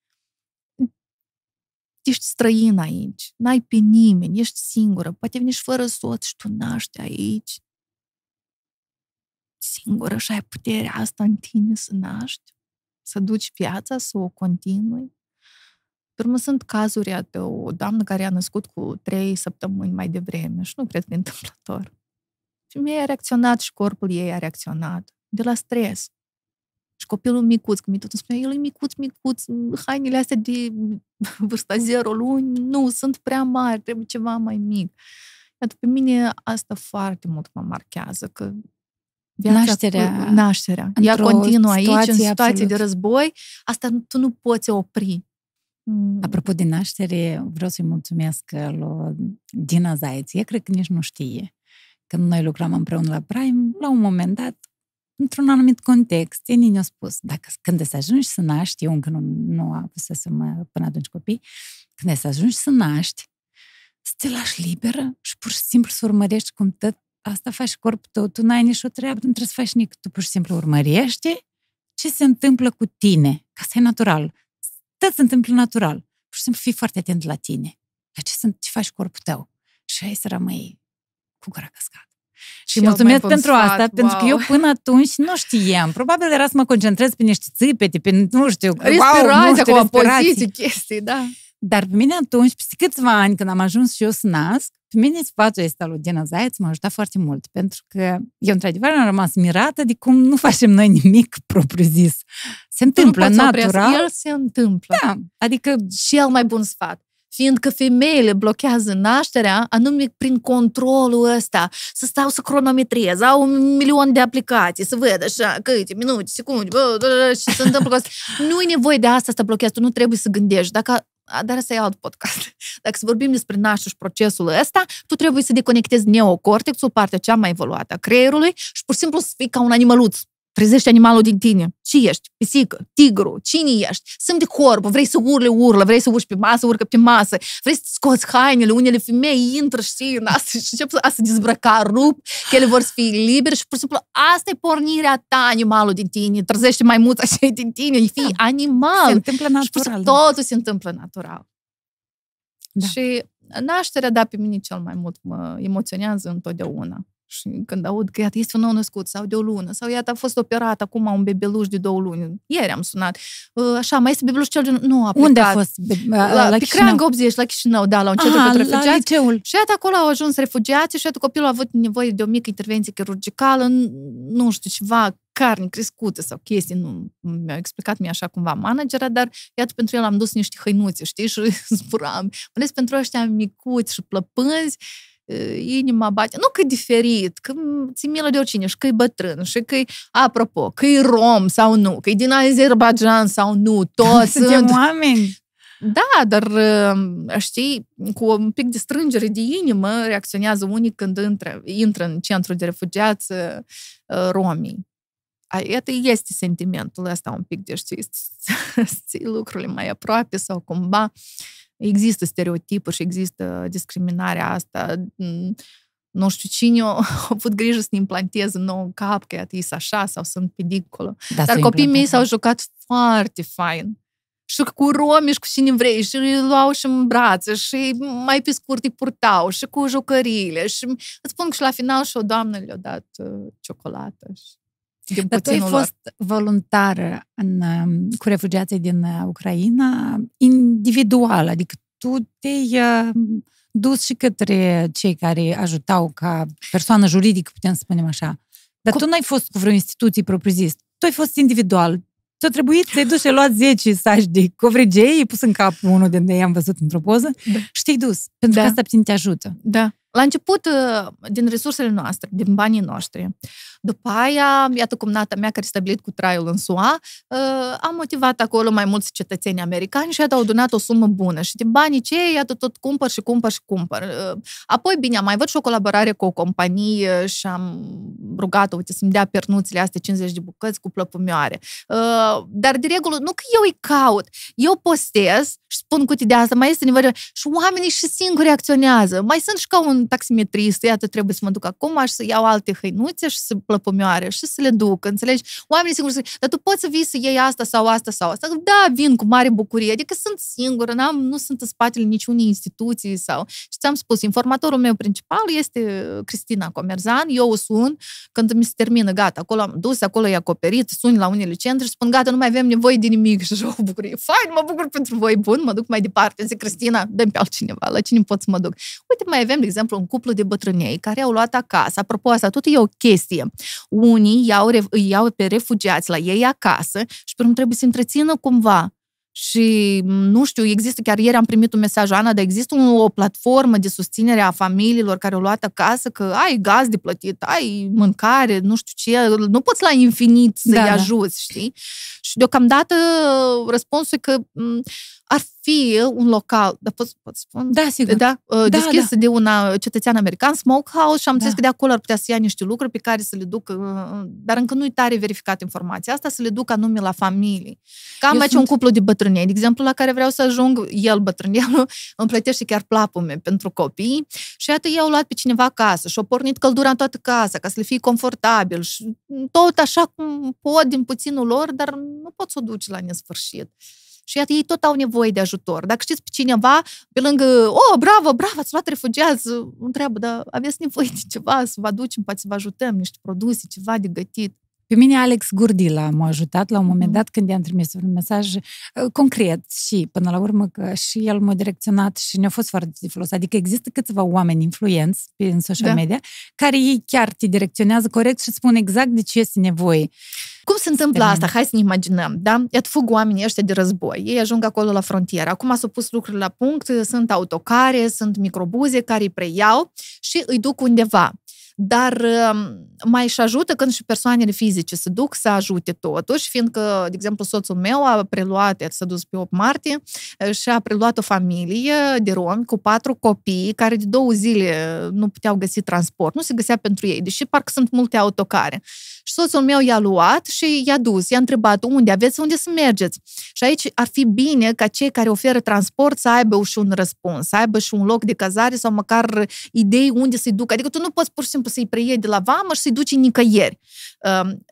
ești străin aici, n-ai pe nimeni, ești singură, poate veni și fără soț și tu naști aici, singură și ai puterea asta în tine să naști, să duci viața, să o continui. Pentru mă sunt cazuri de o doamnă care a născut cu trei săptămâni mai devreme și nu cred că e întâmplător. Femeia a reacționat și corpul ei a reacționat. De la stres. Și copilul micuț, că mi tot îmi spunea, el e micuț, micuț, hainele astea de vârsta zero luni, nu, sunt prea mari, trebuie ceva mai mic. Iată, pe mine asta foarte mult mă marchează, că viața, nașterea, nașterea ea continuă aici, în situații absolut. De război, asta tu nu poți opri. Apropo de naștere, vreau să-i mulțumesc lui Dina Zaiț, ea cred că nici nu știe. Când noi lucram împreună la Prime, la un moment dat, într-un anumit context, ei ne-au spus, dacă când să ajungi să naști, eu încă nu, nu avusesem până atunci copii, când să ajungi să naști, să te lași liberă și pur și simplu să urmărești cum tot asta faci corpul tău, tu n-ai nici o treabă, nu trebuie să faci nici, tu pur și simplu urmărești ce se întâmplă cu tine, ca să e natural. Tot se întâmplă natural. Pur și simplu fii foarte atent la tine, la ce, sunt, ce faci corpul tău. Și ai să rămâi cu gura căscată. Și, și mulțumesc pentru sfat, asta, wow. Pentru că eu până atunci nu știam. Probabil era să mă concentrez pe niște țipete, pe nu știu, respirația, wow, cu poziții, chestii, da. Dar pe mine atunci, peste câțiva ani, când am ajuns și eu să nasc, pe mine sfatul ăsta lui Dina Zaiț m-a ajutat foarte mult, pentru că eu, într-adevăr, am rămas mirată de cum nu facem noi nimic propriu-zis. Se întâmplă natural. El se întâmplă. Da, adică cel mai bun sfat. Fiindcă femeile blochează nașterea, anume prin controlul ăsta, să stau să cronometrez, au un milion de aplicații, să văd așa, câte minute, secunde, bă, bă, bă, și se întâmplă cu asta. Nu e nevoie de asta să blochezi, tu nu trebuie să gândești. Dacă dar să iau alt podcast. Dacă să vorbim despre nașul și procesul ăsta, tu trebuie să deconectezi neocortexul, partea cea mai evoluată a creierului și pur și simplu să fii ca un animăluț. Trezești animalul din tine. Ce ești? Pisică? Tigru? Cine ești? Sunt de corpul, vrei să urle, urlă, vrei să urci pe masă, urcă pe masă, vrei să scoți hainele, unele femei intră și în asta și încep să se dezbrăca, rup, că ele vor să fie liberi și pur și simplu asta e pornirea ta, animalul din tine, trezește maimuța așa din tine, fii da. Animal. Se întâmplă natural. Totul se întâmplă natural. Da. Și nașterea, da, pe mine cel mai mult mă emoționează întotdeauna. Și când aud că iată, este un nou născut sau de o lună, sau iată, a fost operat acum un bebeluș de două luni. Ieri am sunat. Așa, mai este bebeluș cel de... Nu, a plecat. Unde a fost? La, la pe Creangă optzeci, la Chișinău, da, la un centru pentru refugiați. Și iată, acolo au ajuns refugiații și iată, copilul a avut nevoie de o mică intervenție chirurgicală, nu știu, ceva, carne crescută sau chestii, nu mi-au explicat mie așa cumva managera, dar iată, pentru el am dus niște hăinuțe, știi, și zburam. Ales pentru ăștia micuți și plăpânzi, inima bate, nu că e diferit, că ți-e milă de oricine și că e bătrân și că e, apropo, că e rom sau nu, că e din Azerbaidjan sau nu, toți sunt oameni. Da, dar știi, cu un pic de strângere de inimă reacționează unii când intră, intră în centru de refugiați romii. Iată, este sentimentul ăsta un pic de, știi, ții lucrurile mai aproape sau cumva. Există stereotipuri și există discriminarea asta. Nu știu cine a avut grijă să ne implanteze nou în cap, că e așa sau sunt pe dincolo. Da, dar copiii mei s-au jucat foarte fain. Și cu romi și cu cine vrei, și îi luau și în brațe, și mai pe scurt îi purtau, și cu jucăriile. Și îți spun că și la final și o doamnă le-a dat ciocolată. Dar tu ai fost voluntară în, cu refugiații din Ucraina, individual, adică tu te-ai dus și către cei care ajutau ca persoană juridică, putem să spunem așa. Dar cu... tu n-ai fost cu vreo instituție propriu-zis, tu ai fost individual. Tu a trebuit să-i duci, ai luat zece saci de covrigei, i-ai pus în cap unul din ei, am văzut într-o poză, da. Și te-ai dus, pentru da. Că asta puțin te ajută. Da. La început, din resursele noastre, din banii noștri. După aia, iată, cumnata mea care s-a stabilit cu traiul în S U A, am motivat acolo mai mulți cetățeni americani și iată, au donat o sumă bună. Și din banii cei, iată, tot cumpăr și cumpăr și cumpăr. Apoi, bine, am mai avut și o colaborare cu o companie și am rugat-o, uite, să-mi dea pernuțele astea cincizeci de bucăți cu plăpumioare. Dar, de regulă, nu că eu îi caut. Eu postez și spun cu de asta, mai este nevoie. Și oamenii și singuri reacționează. Mai sunt și ca un taximetrist, iată, trebuie să mă duc acum și să iau alte hăinuțe și să plăpumioare și să le duc, înțelegi? Oamenii sigur să zic, dar tu poți să vii să iei asta sau asta sau asta? Da, vin cu mare bucurie, adică sunt singură, n-am, nu sunt în spatele niciunii instituții sau... Și ți-am spus, informatorul meu principal este Cristina Comerzană, eu o sun când mi se termină, gata, acolo am dus, acolo e acoperit, sun la unele centri și spun, gata, nu mai avem nevoie de nimic și o bucurie. Fain, mă bucur pentru voi, bun, mă duc mai departe, zic, Cristina, dă-mi pe altcineva, la cine pot să mă duc? Uite, mai avem, de exemplu, un cuplu de bătrânei care au luat acasă. Apropo, asta tot e o chestie. Unii iau, îi iau pe refugiați la ei acasă și pe urmă trebuie să întrețină cumva. Și, nu știu, există, chiar ieri am primit un mesaj, Ana, dar există o platformă de susținere a familiilor care au luat acasă, că ai gaz de plătit, ai mâncare, nu știu ce, nu poți la infinit să-i da, ajuți, da. Știi? Și deocamdată răspunsul e că ar fi un local, dar pot, pot spun? Da, sigur. Da, deschis da, da. De un cetățean american, Smokehouse, și am da. Zis că de acolo ar putea să ia niște lucruri pe care să le duc, dar încă nu-i tare verificat informația asta, să le duc anume la familii. Cam aici sunt... un cuplu de bătrânei, de exemplu, la care vreau să ajung, el, bătrânelul, îmi plătește chiar plapume pentru copii și iată, i-au luat pe cineva acasă și-au pornit căldura în toată casa, ca să le fie confortabil și tot așa cum pot din puținul lor, dar nu pot să o duci la nesfârșit. Și iată, ei tot au nevoie de ajutor. Dacă știți pe cineva, pe lângă, oh, bravo, bravo, ați luat refugiați, întreabă, dar aveți nevoie de ceva, să vă aducem, poate să vă ajutăm, niște produse, ceva de gătit. Pe mine Alex Gurdila m-a ajutat la un moment dat când i-am trimis un mesaj concret și până la urmă că și el m-a direcționat și ne-a fost foarte de folos. Adică există câțiva oameni influenți în social da. Media care ei chiar te direcționează corect și spun exact de ce este nevoie. Cum se întâmplă asta? Hai să ne imaginăm, da? Iată, fug oamenii ăștia de război. Ei ajung acolo la frontieră. Acum s-au pus lucrurile la punct, sunt autocare, sunt microbuze care îi preiau și îi duc undeva. dar mai își ajută când și persoanele fizice se duc să ajute totuși, fiindcă, de exemplu, soțul meu a preluat, s-a dus pe opt martie și a preluat o familie de romi cu patru copii care de două zile nu puteau găsi transport, nu se găsea pentru ei, deși parcă sunt multe autocare. Și soțul meu i-a luat și i-a dus, i-a întrebat unde aveți, unde să mergeți. Și aici ar fi bine ca cei care oferă transport să aibă și un răspuns, să aibă și un loc de cazare sau măcar idei unde să-i ducă. Adică tu nu poți pur și simplu să-i preiei de la vamă și să-i duci nicăieri.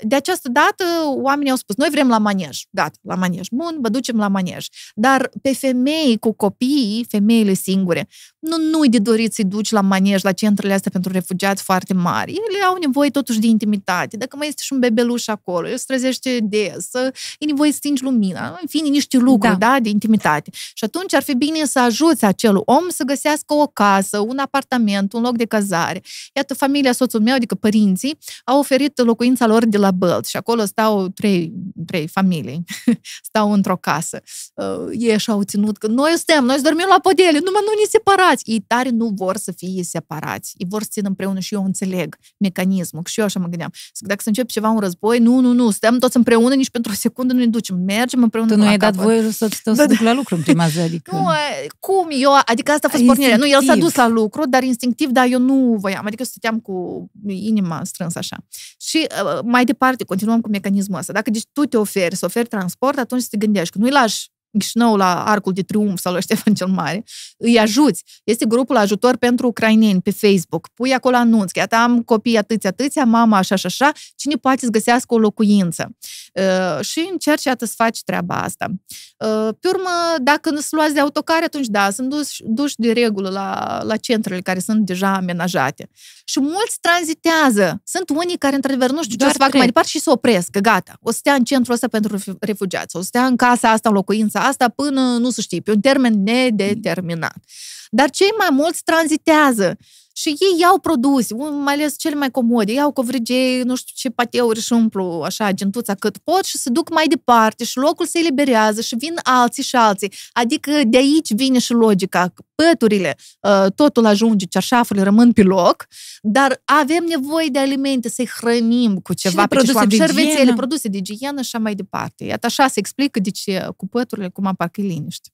De această dată oamenii au spus, noi vrem la manej, gata, la manej, bun, vă ducem la manej. Dar pe femei cu copii, femeile singure, nu, nu-i de dorit să-i duci la manej, la centrele astea pentru refugiați foarte mari. Ele au nevoie totuși de intimitate. Dacă mai este și un bebeluș acolo, el se trezește des, e nevoie să stingi lumina, în fine, niște lucruri, da. Da, de intimitate. Și atunci ar fi bine să ajuți acel om să găsească o casă, un apartament, un loc de cazare. Iată, familia soțul meu, adică părinții, au oferit locuința lor de la Bălți și acolo stau trei, trei familii, stau într-o casă. Ei și-au ținut că noi suntem, noi dormim la podele, numai nu ne separați. Ei tare nu vor să fie separați, ei vor să țin împreună și eu înțeleg mecanismul, că și eu așa mă gândeam. Dacă să încep ceva, un război, nu, nu, nu, stăm toți împreună, nici pentru o secundă nu ne ducem, mergem împreună. Tu nu ai dat voie să-ți duci da, da. la lucru în prima zi, adică... Nu, cum, eu, adică asta a fost pornirea. Nu, el s-a dus la lucru, dar instinctiv, dar eu nu voiam, adică stăteam cu inima strânsă așa. Și mai departe, continuăm cu mecanismul ăsta. Dacă deci, tu te oferi, să oferi transport, atunci te gândești că nu-i lași Chișinău la Arcul de Triumf sau la Ștefan cel Mare, îi ajuți. Este grupul Ajutor pentru Ucraineni pe Facebook. Pui acolo anunț, că iată am copii atâția, atâția, mama așa și așa, cine poate să găsească o locuință. Uh, și încerci, iată, să faci treaba asta. Uh, pe urmă, dacă nu se luați de autocare, atunci da, sunt duși, duși de regulă la, la centrele care sunt deja amenajate. Și mulți tranzitează. Sunt unii care, într-adevăr, nu știu ce să facă mai departe și se opresc, că gata, o să stea în centrul ăsta pentru refugiați, o să stea în casa asta, în locuința asta până, nu se știe, pe un termen nedeterminat. Dar cei mai mulți tranzitează și ei iau produse, mai ales cele mai comode, iau covrigei, nu știu ce pateuri și umplu, așa, gentuța cât pot și se duc mai departe și locul se eliberează și vin alții și alții. Adică de aici vine și logica. Păturile, totul ajunge, cearșafurile rămân pe loc, dar avem nevoie de alimente, să-i hrănim cu ceva, pe șervețele, produse de igienă și așa mai departe. Iată așa se explică de ce cu păturile, cum apar liniște.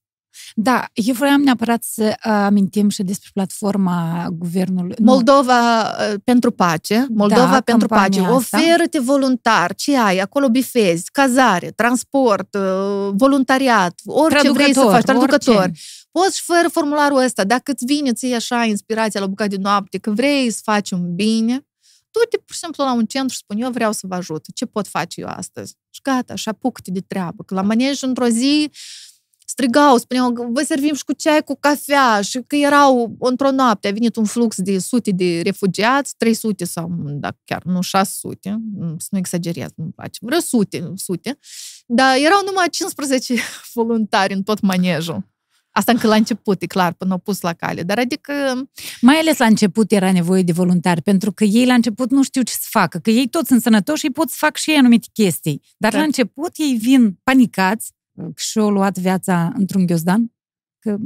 Da, eu vreau neapărat să amintim și despre platforma guvernului... Moldova nu. pentru pace, Moldova da, pentru pace, oferă-te voluntar, ce ai, acolo bifezi, cazare, transport, voluntariat, orice traducător, vrei să faci, traducător. Orice. Poți și fără formularul ăsta, dacă îți vine ție așa inspirația la bucată de noapte, că vrei să faci un bine, du-te pur și simplu la un centru și spun, eu vreau să vă ajut, ce pot face eu astăzi? Și gata, și apuc-te de treabă, că la manej într-o zi... Strigau, spuneau că vă servim și cu ceai, cu cafea și că erau într-o noapte, a venit un flux de sute de refugiați, trei sute sau, dacă chiar, nu șase sute, să nu exagerez, nu-mi place, vreo sute, sute, dar erau numai cincisprezece voluntari în tot manejul. Asta încă la început, e clar, până au pus la cale, dar adică... Mai ales la început era nevoie de voluntari, pentru că ei la început nu știu ce să facă, că ei toți sunt sănătoși, ei pot să fac și ei anumite chestii, dar da. la început ei vin panicați, și-au luat viața într-un ghiozdan, că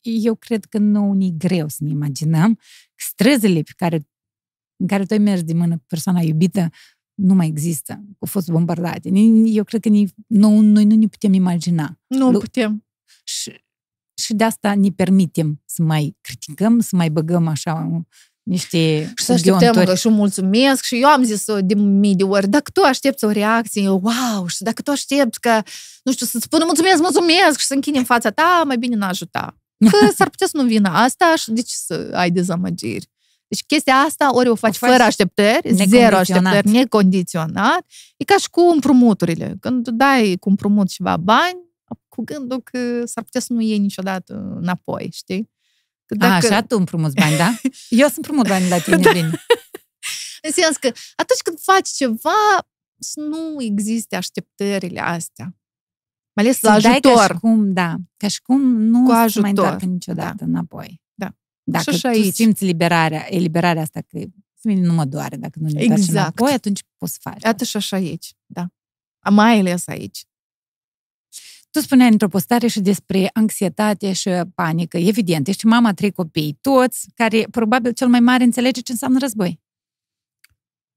eu cred că nouă ne-i greu să ne imaginăm că străzile pe care, în care tu ai mers de mână cu persoana iubită nu mai există, au fost bombardate. Eu cred că ne, nou, noi nu ne putem imagina. Nu Lu- putem. Și, și de asta ne permitem să mai criticăm, să mai băgăm așa... niște și să așteptăm că și mulțumesc și eu am zis-o de mii de ori, dacă tu aștepți o reacție, wow, și dacă tu aștepți că, nu știu, să-ți spună mulțumesc, mulțumesc și să închini în fața ta, mai bine n-ajuta. Că s-ar putea să nu vină asta și de ce să ai dezamăgiri? Deci chestia asta ori o faci, o faci fără așteptări, zero așteptări, necondiționat, e ca și cu împrumuturile. Când dai cu împrumut ceva bani, cu gândul că s-ar putea să nu iei niciodată înapoi, știi? Dacă... A, așa tu împrumuți bani, da? Eu sunt împrumut bani la tine, da. Bine. În sens că atunci când faci ceva, să nu existe așteptările astea. Mai ales la ajutor. Ca și cum, da. Ca și cum nu cu se mai întoarcă niciodată da. înapoi. Da. Dacă tu aici. simți liberarea, eliberarea asta, că nu mă doare dacă nu ne întoarce exact. înapoi, atunci poți face. Atât și așa aici, da. Mai ales aici. Tu spuneai într-o postare și despre anxietate și panică. Evident, ești mama trei copii, toți, care probabil cel mai mare înțelege ce înseamnă război.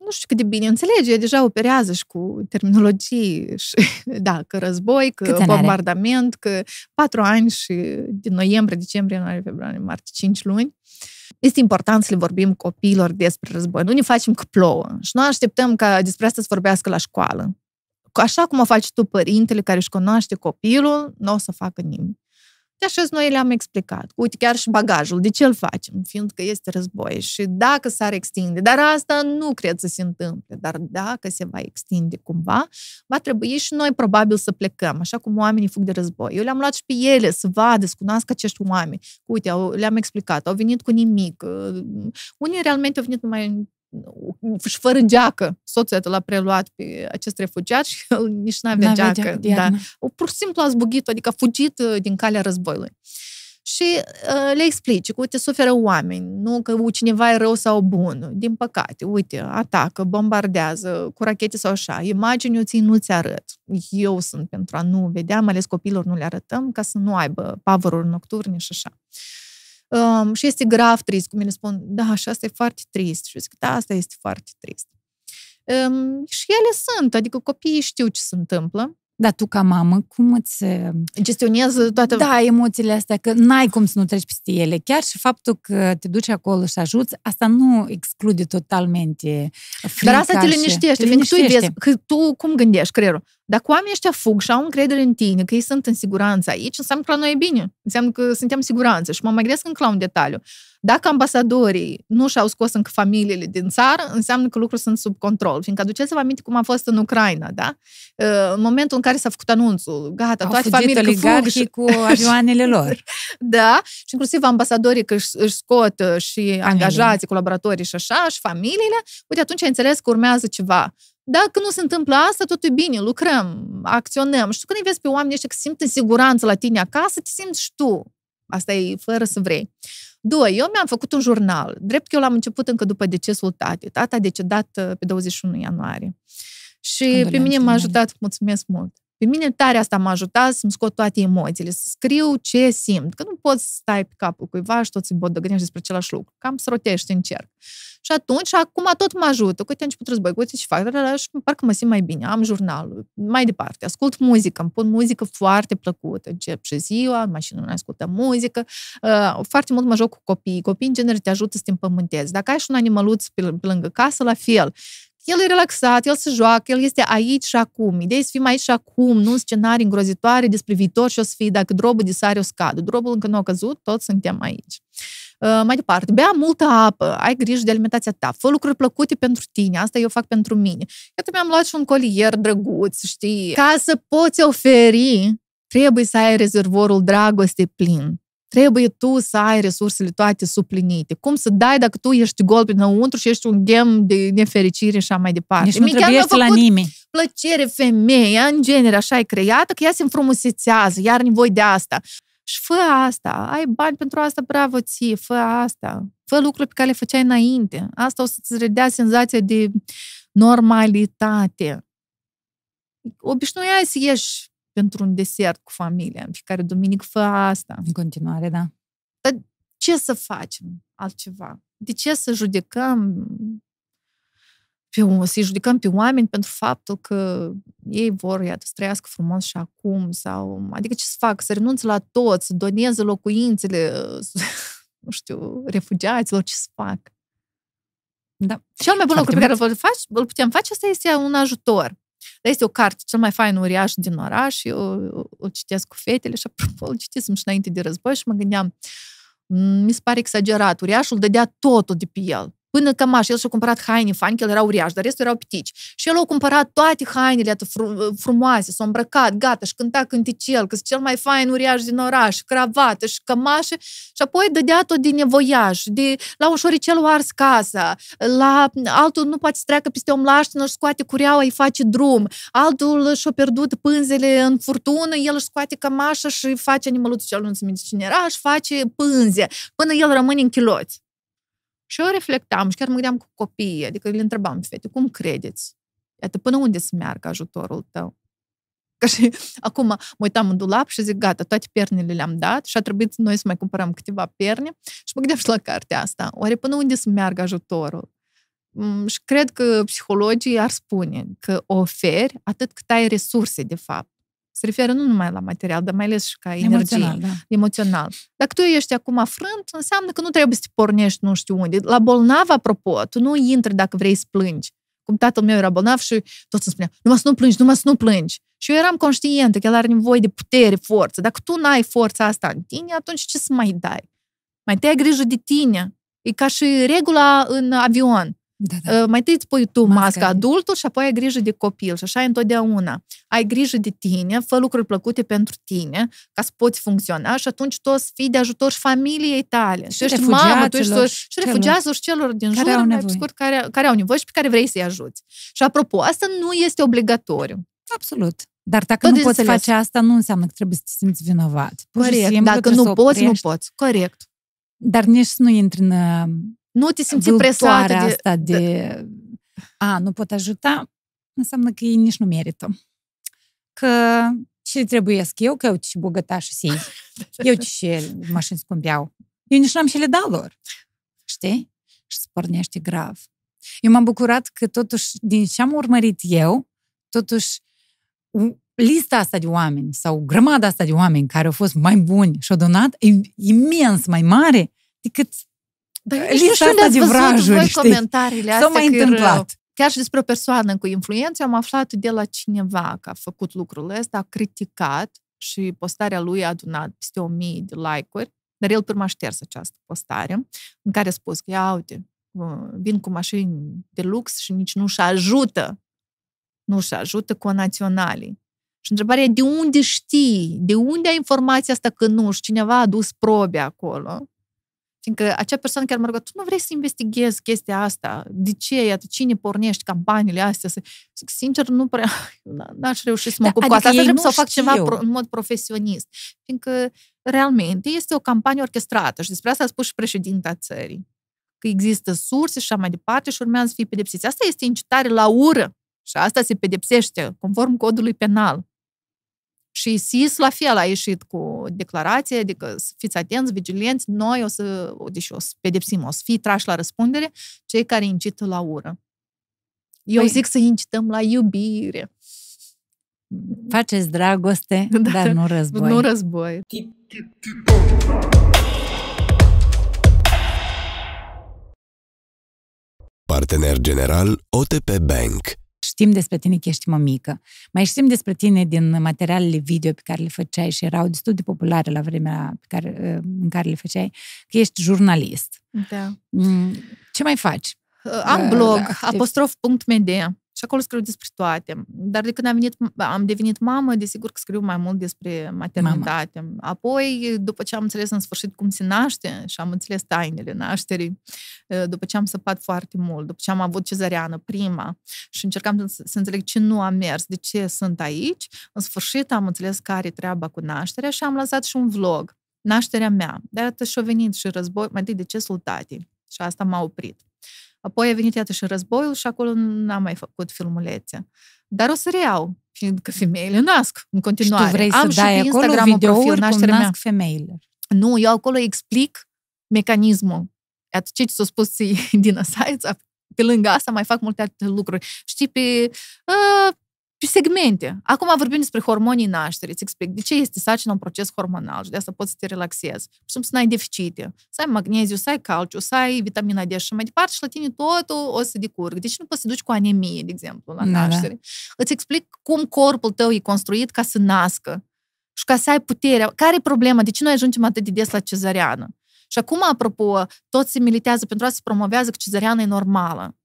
nu știu cât de bine înțelege, ea deja operează și cu terminologii, și, da, că război, că bombardament, că patru ani și din noiembrie, decembrie, ianuarie, februarie, martie, cinci luni. Este important să le vorbim copiilor despre război. Nu ne facem că plouă și nu așteptăm ca despre asta să vorbească la școală. Așa cum o faci tu, părintele care își cunoaște copilul, nu o să facă nimeni. De așa noi le-am explicat. Uite, chiar și bagajul. De ce îl facem? Fiindcă este război și dacă s-ar extinde. Dar asta nu cred să se întâmple. Dar dacă se va extinde cumva, va trebui și noi probabil să plecăm, așa cum oamenii fug de război. Eu le-am luat și pe ele să vadă, să cunoască acești oameni. Uite, le-am explicat. Au venit cu nimic. Unii realmente au venit numai și fără geacă. Soțul l-a preluat pe acest refugiat și el nici n-avea geacă. Da. Pur și simplu a zbugit, adică a fugit din calea războiului. Și uh, le explici că, uite, suferă oameni, nu că cineva e rău sau bun. Din păcate, uite, atacă, bombardează cu rachete sau așa. Imagini eu ții nu ți arăt. Eu sunt pentru a nu vedea, mai ales copiilor nu le arătăm, ca să nu aibă pavăruri nocturne și așa. Um, și este grav trist, cum îmi spun, da, și asta e foarte trist. Și zic, da, asta este foarte trist. Um, și ele sunt, adică copiii știu ce se întâmplă. Dar tu, ca mamă, cum îți gestionezi toate... Da, emoțiile astea, că n-ai cum să nu treci peste ele. Chiar și faptul că te duci acolo și ajuți, asta nu exclude totalmente frica. Dar asta te liniștește, fiindcă tu vezi, că tu cum gândești creierul? Dacă oamenii ăștia fug și au încredere în tine, că ei sunt în siguranță aici, înseamnă că la noi e bine. Înseamnă că suntem în siguranță. Și mă mai gândesc încă la un detaliu. Dacă ambasadorii nu și-au scos încă familiile din țară, înseamnă că lucrurile sunt sub control. Fiindcă aduceți-vă aminte cum a fost în Ucraina, da? În momentul în care s-a făcut anunțul, gata, au toate familiile fug și cu avioanele lor. Da, și inclusiv ambasadorii că își scot și angajații, colaboratorii și așa, și familiile, uite, atunci ai înțeles că urmează ceva. Dacă nu se întâmplă asta, totul e bine, lucrăm, acționăm. Și tu când îi vezi pe oamenii ăștia că simt în siguranță la tine acasă, te simți și tu. Asta e fără să vrei. Doi, eu mi-am făcut un jurnal. Drept că eu l-am început încă după decesul tatei. Tata a decedat pe douăzeci și unu ianuarie. Și când pe mine m-a ajutat, mulțumesc mult. Pe mine tare asta m-a ajutat să-mi scot toate emoțiile, să scriu ce simt. Că nu poți stai pe capul cuiva și tot să-i bodăgânești despre același lucru. Cam să rotești în cerc. Și atunci, acum tot mă ajută. Uite, am început război, uite ce fac, dar și parcă mă simt mai bine. Am jurnalul, mai departe. Ascult muzică, îmi pun muzică foarte plăcută. Încep și ziua, în mașină nu ascultă muzică. Uh, foarte mult mă joc cu copiii. Copiii, în genere, te ajută să te împământezi. Dacă ai și un animăluț pe, pe lângă casă, la fel. El e relaxat, el se joacă, el este aici și acum. Ideea e să fim aici și acum, nu în scenarii îngrozitoare despre viitor și o să fie dacă drobul de sare o scadă. Drobul încă nu a căzut, toți suntem aici. Uh, mai departe, bea multă apă, ai grijă de alimentația ta, fă lucruri plăcute pentru tine, asta eu fac pentru mine. Iată, mi-am luat și un colier drăguț, știi? Ca să poți oferi, trebuie să ai rezervorul dragostei plin. Trebuie tu să ai resursele toate suplinite. Cum să dai dacă tu ești gol prinăuntru și ești un ghem de nefericire și așa mai departe. Deci nu trebuiești la nimeni. Plăcere femeia, în genere, așa e creată, că ea se înfrumusețează, iar nevoie de asta. Și fă asta, ai bani pentru asta, bravo ție, fă asta. Fă lucruri pe care le făceai înainte. Asta o să-ți redea senzația de normalitate. Obișnuiai să ieși pentru un desert cu familia. În fiecare duminică fă asta. În continuare, da. Dar ce să facem altceva? De ce să judecăm pe, să-i judecăm pe oameni pentru faptul că ei vor, iată, să trăiască frumos și acum? Sau, adică ce să fac? Să renunțe la toți, să doneze locuințele, nu știu, refugiaților? Ce să fac? Da. Cel mai bun lucru pe care îl, faci, îl putem face, asta este un ajutor. Dar este o carte, cel mai fain uriaș din oraș, eu o citesc cu fetele și apropo, o citisem și înainte de război și mă gândeam, mi se pare exagerat, uriașul dădea totul de pe el. Până cămaș, el și-a cumpărat haine, fani, că el era uriaș, dar restul erau pitici. Și el a cumpărat toate hainele atât frumoase, s-a îmbrăcat, gata, și cânta cânticel, că-s cel mai fain uriaș din oraș, cravată și cămașe, și apoi dădea tot de nevoiaș, de la un șoricel o ars casa, la altul nu poate să treacă peste o mlaștină, își scoate cureaua, îi face drum, altul și-a pierdut pânzele în furtună, el își scoate cămașa și face animăluțul cel nu-ți minte cine era, își face pânze, până el rămâne în chiloți. Și eu reflectam și chiar mă gândeam cu copiii, adică le întrebam pe fete, cum credeți? Iată, până unde să meargă ajutorul tău? Că și acum mă uitam în dulap și zic, gata, toate pernele le-am dat și a trebuit noi să mai cumpărăm câteva perne și mă gândeam și la cartea asta. Oare până unde să meargă ajutorul? Și cred că psihologii ar spune că oferi atât cât ai resurse, de fapt. Se referă nu numai la material, dar mai ales și ca energie. Emoțional, da. Emoțional. Dacă tu ești acum frânt, înseamnă că nu trebuie să te pornești nu știu unde. La bolnav, apropo, tu nu intri dacă vrei să plângi. Cum tatăl meu era bolnav și toți îmi spunea, numai să nu plângi, numai să nu plângi. Și eu eram conștientă că el are nevoie de putere, forță. Dacă tu n-ai forța asta în tine, atunci ce să mai dai? Mai te ai grijă de tine. E ca și regula în avion. Da, da. Mai întâi îți pui tu masca, masca adultul și apoi ai grijă de copil. Și așa e întotdeauna. Ai grijă de tine, fă lucruri plăcute pentru tine, ca să poți funcționa și atunci tu o să fii de ajutor și familiei tale. Și ești mamă, tu ești și refugiaților și celor din jur, mai pe scurt, care, care au nevoie și pe care vrei să-i ajuți. Și apropo, asta nu este obligatoriu. Absolut. Dar dacă tot nu poți face asta, nu înseamnă că trebuie să te simți vinovat. Corect. Dacă nu poți, nu poți. Corect. Dar nici să nu intri în... Nu te simți presată de... asta de... de... A, nu pot ajuta, înseamnă că ei nici nu merită. Că ce trebuiesc eu, că eu ce bogătași să iei, eu ce mașini scumpeau. Eu nici n-am ce le dau lor. Știi? Și se pornește grav. Eu m-am bucurat că totuși, din ce am urmărit eu, totuși lista asta de oameni sau grămada asta de oameni care au fost mai buni și-au donat e imens mai mare decât dar lista asta de vrajuri, știi? Comentariile astea s-au mai întâmplat. Chiar și despre o persoană cu influență am aflat de la cineva că a făcut lucrul ăsta, a criticat și postarea lui a adunat peste o mie de like-uri, dar el prima a șters această postare în care a spus că, ia uite, vin cu mașini de lux și nici nu-și ajută, nu-și ajută conaționalii. Și întrebarea e, de unde știi? De unde ai informația asta că nu? Și cineva a adus probe acolo? Fiindcă acea persoană chiar mă rugă, tu nu vrei să investighezi chestia asta? De ce? Iată, cine pornești campaniile astea? Să... Sincer, nu prea... N-aș reuși să mă ocup cu asta. Asta trebuie să o fac ceva în mod profesionist. Fiindcă, realmente, este o campanie orchestrată. Și despre asta a spus și președinta țării. Că există surse și așa mai departe și urmează să fie pedepsiți. Asta este incitare la ură. Și asta se pedepsește conform codului penal. Și S I S la fel a ieșit cu declarație, adică să fiți atenți, vigilenți, noi o să, deci o să pedepsim, o să fii trași la răspundere cei care incită la ură. Eu păi, zic să incităm la iubire. Faceți dragoste, da, dar nu război. Nu război. Partener general O T P Bank. Știm despre tine că ești mămică. Mai știm despre tine din materialele video pe care le făceai și erau destul de populare la vremea pe care, în care le făceai, că ești jurnalist. Da. Ce mai faci? Am blog, da, apostrof punct m d și acolo scriu despre toate. Dar de când am, venit, am devenit mamă, desigur că scriu mai mult despre maternitate. Mama. Apoi, după ce am înțeles în sfârșit cum se naște și am înțeles tainele nașterii, după ce am săpat foarte mult, după ce am avut cezariană prima și încercam să înțeleg ce nu am mers, de ce sunt aici, în sfârșit am înțeles care e treaba cu nașterea și am lansat și un vlog, nașterea mea. Dar atât și-a venit și război, mai întâi de ce sultatii? Și asta m-a oprit. Apoi a venit, iată, și războiul și acolo n-am mai făcut filmulețe. Dar o să reiau, fiindcă femeile nasc în continuare. Și tu vrei să am dai și acolo videouri cum nasc femeile? Nu, eu acolo explic mecanismul. Iată ce ți-a spus Dina Zaiț, pe lângă asta mai fac multe alte lucruri. Știi, pe, uh, pe segmente. Acum vorbim despre hormonii nașterii, îți explic de ce este sacina un proces hormonal și de asta poți să te relaxezi. Și să n-ai deficite, să ai magneziu, să ai calciu, să ai vitamina D și mai departe și la tine totul o să decurgă. Deci nu poți să duci cu anemie, de exemplu, la naștere. Îți explic cum corpul tău e construit ca să nască și ca să ai puterea. Care e problema? De ce noi ajungem atât de des la cezariană? Și acum, apropo, toți se militează pentru a se promovează că cezariana e normală.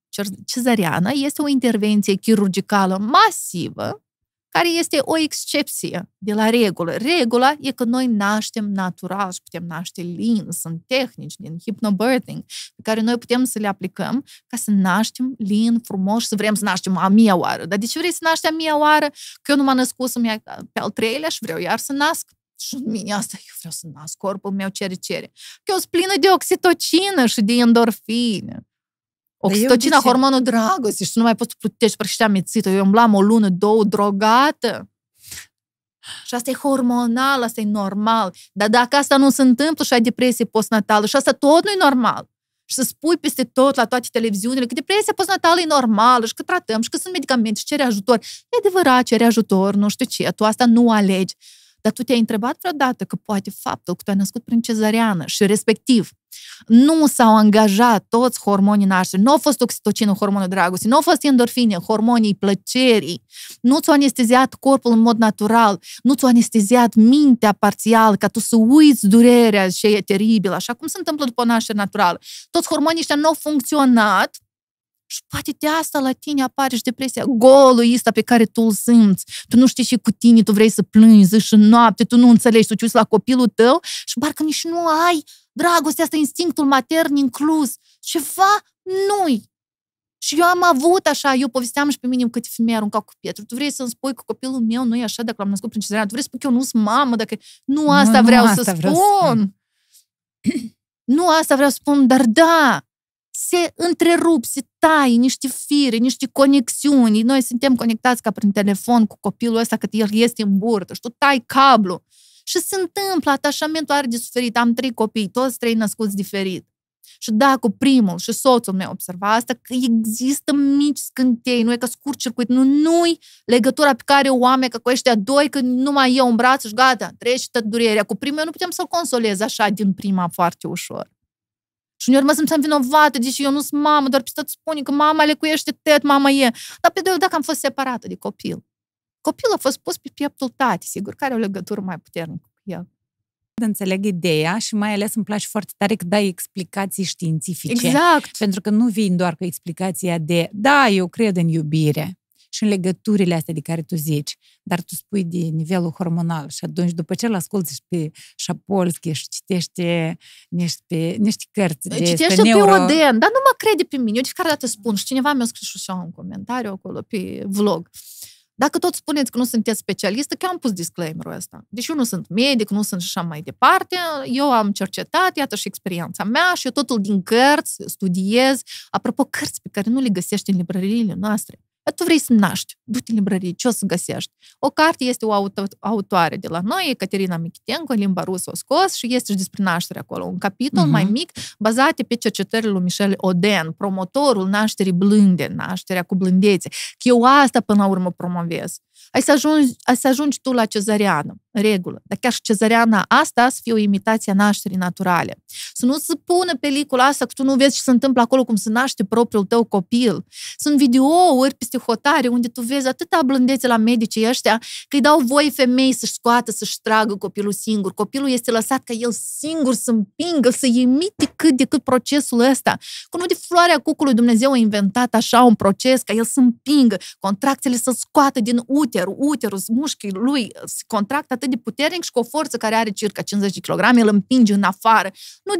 Cezariana este o intervenție chirurgicală masivă care este o excepție de la regulă. Regula e că noi naștem natural și putem naște lin, sunt tehnici din hypnobirthing pe care noi putem să le aplicăm ca să naștem lin, frumos și să vrem să naștem a mia oară. Dar de ce vrei să naști a mia oară? Că eu nu m-am născut să-mi ia pe al treilea și vreau iar să nasc. Și mine asta, eu vreau să nasc, corpul meu cere, cere. Că eu sunt plină de oxitocină și de endorfine. Oxitocina, hormonul dragostei și nu mai poți să plutești prăștia amețită. Eu îmblam o lună, două, drogată. Și asta e hormonal, asta e normal. Dar dacă asta nu se întâmplă și ai depresie postnatală și asta tot nu e normal. și să spui peste tot, la toate televiziunile, că depresia postnatală e normală și că tratăm și că sunt medicamente și cere ajutor. E adevărat, cere ajutor, nu știu ce, tu asta nu alegi. Dar tu te-ai întrebat vreodată că poate faptul că tu ai născut prin cezariană și respectiv nu s-au angajat toți hormonii nașterii, nu a fost oxitocinul, hormonul dragostei, nu au fost endorfine, hormonii plăcerii, nu ți-au anesteziat corpul în mod natural, nu ți-au anesteziat mintea parțial ca tu să uiți durerea și e teribilă, așa cum se întâmplă după naștere naturală. Toți hormonii ăștia nu au funcționat. Și poate de asta la tine apare și depresia. Golul ăsta pe care tu îl simți. Tu nu știi ce cu tine, tu vrei să plângi zi și noapte, tu nu înțelegi, tu te uiți la copilul tău și parcă nici nu ai dragostea asta, instinctul matern inclus. Ceva nu-i. Și eu am avut așa, eu povesteam și pe mine câte femei arunca cu pietre. Tu vrei să-mi spui că copilul meu nu e așa dacă l-am născut prin cezariană? Tu vrei să spui că eu nu sunt mamă? Dacă... Nu asta, nu, vreau, nu asta să vreau să spun. Nu asta vreau să spun, dar da. Se întrerup, se tai niște fire, niște conexiuni. Noi suntem conectați ca prin telefon cu copilul ăsta că el este în burtă și tu tai cablu. Și se întâmplă, atașamentul are de suferit. Am trei copii, toți trei născuți diferit. Și dacă primul și soțul meu observa asta, că există mici scântei, nu e ca scurt circuit, nu, nu-i legătura pe care o am, că cu ăștia doi, că numai eu în braț și gata, trece tot durerea. Cu primul eu nu putem să-l consolez așa din prima foarte ușor. Și uneori mă simțeam vinovată, deci eu nu sunt mamă, doar peste tot spune că mama lecuiește tet, mama e. Dar pe de dacă am fost separată de copil. Copilul a fost pus pe pieptul tatii, sigur, care are o legătură mai puternică cu el. Înțeleg ideea și mai ales îmi place foarte tare că dai explicații științifice. Exact. Pentru că nu vin doar cu explicația de, da, eu cred în iubire și în legăturile astea de care tu zici, dar tu spui de nivelul hormonal și atunci după ce îl asculti și pe Șapolschi și citește niște, niște cărți de citește neuro... pe Odent, dar nu mă crede pe mine. Eu de fiecare dată spun și cineva mi-a scris și un comentariu acolo pe vlog. Dacă tot spuneți că nu sunteți specialistă, că eu am pus disclaimer-ul ăsta. Deci eu nu sunt medic, nu sunt și așa mai departe, eu am cercetat, iată și experiența mea și eu totul din cărți, studiez. Apropo, cărți pe care nu le găsești în librăriile noastre. Tu vrei să naști, du-te în librărie, ce o să găsești? O carte este o auto, autoare de la noi, Ecaterina Michitenko, în limba rusă o scos și este și despre naștere acolo. Un capitol uh-huh. mai mic, bazat pe cercetările lui Michel Odent, promotorul nașterii blânde, nașterea cu blândețe. Că eu asta până la urmă promovez. Ai să ajungi, ai să ajungi tu la cezariană, în regulă. Dar chiar și cezariana asta să fie o imitație a nașterii naturale. Să nu se pună pelicula asta că tu nu vezi ce se întâmplă acolo, cum se naște propriul tău copil. Sunt videouri peste hotare unde tu vezi atâta blândețe la medicii ăștia că îi dau voie femei să-și scoată, să-și tragă copilul singur. Copilul este lăsat ca el singur să împingă, să imite cât de cât procesul ăsta. Că nu de floarea cucului Dumnezeu a inventat așa un proces ca el să împingă, contracțiile să scoată din uter. Uterul, mușchii lui se contractă atât de puternic și cu o forță care are circa cincizeci de kilograme, el împinge în afară. Nu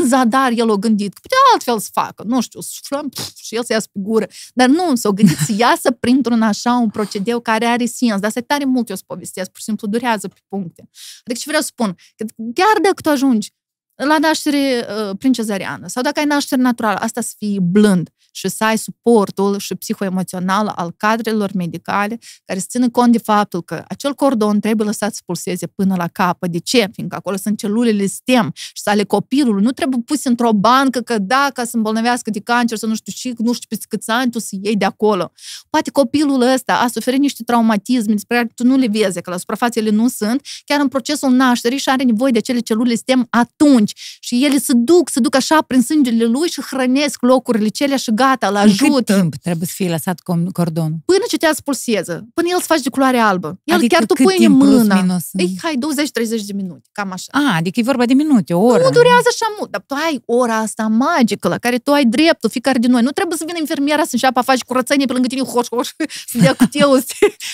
în zadar el o gândit. Putea altfel să facă. Nu știu, suflăm și el să iasă pe gură. Dar nu, s-o gândit să iasă printr-un așa un procedeu care are sens. Dar asta e tare mult, eu să povestesc. Pur și simplu durează pe puncte. Adică ce vreau să spun? Că chiar dacă tu ajungi la naștere uh, prin cezariană sau dacă ai naștere naturală, asta să fii blând și să ai suportul și psihoemoțional al cadrelor medicale care să țină cont de faptul că acel cordon trebuie lăsat să pulseze până la capăt. De ce? Fiindcă acolo sunt celulele stem și ale copilului. Nu trebuie pus într-o bancă că dacă se îmbolnăvească de cancer sau nu știu și nu știu peste câți ani tu să iei de acolo. Poate copilul ăsta a suferit niște traumatisme despre care tu nu le vezi, că la suprafață ele nu sunt, chiar în procesul nașterii și are nevoie de acele celule stem atunci și ele se duc, se duc așa prin sângele lui și hrănesc locurile cele și gata, îl ajută. Cât timp trebuie să fie lăsat cordonul? Până ce te expulsează, până el se face de culoare albă. El adică chiar tu pui în mână. Minus? Ei, hai, douăzeci-treizeci de minute, cam așa. A, adică e vorba de minute, o oră. Nu durează așa mult, dar tu ai ora asta magică la care tu ai dreptul, fiecare din noi. Nu trebuie să vină infermiera să înceapă a face curățenie pe lângă tine, hoș, hoș, să dea cu teu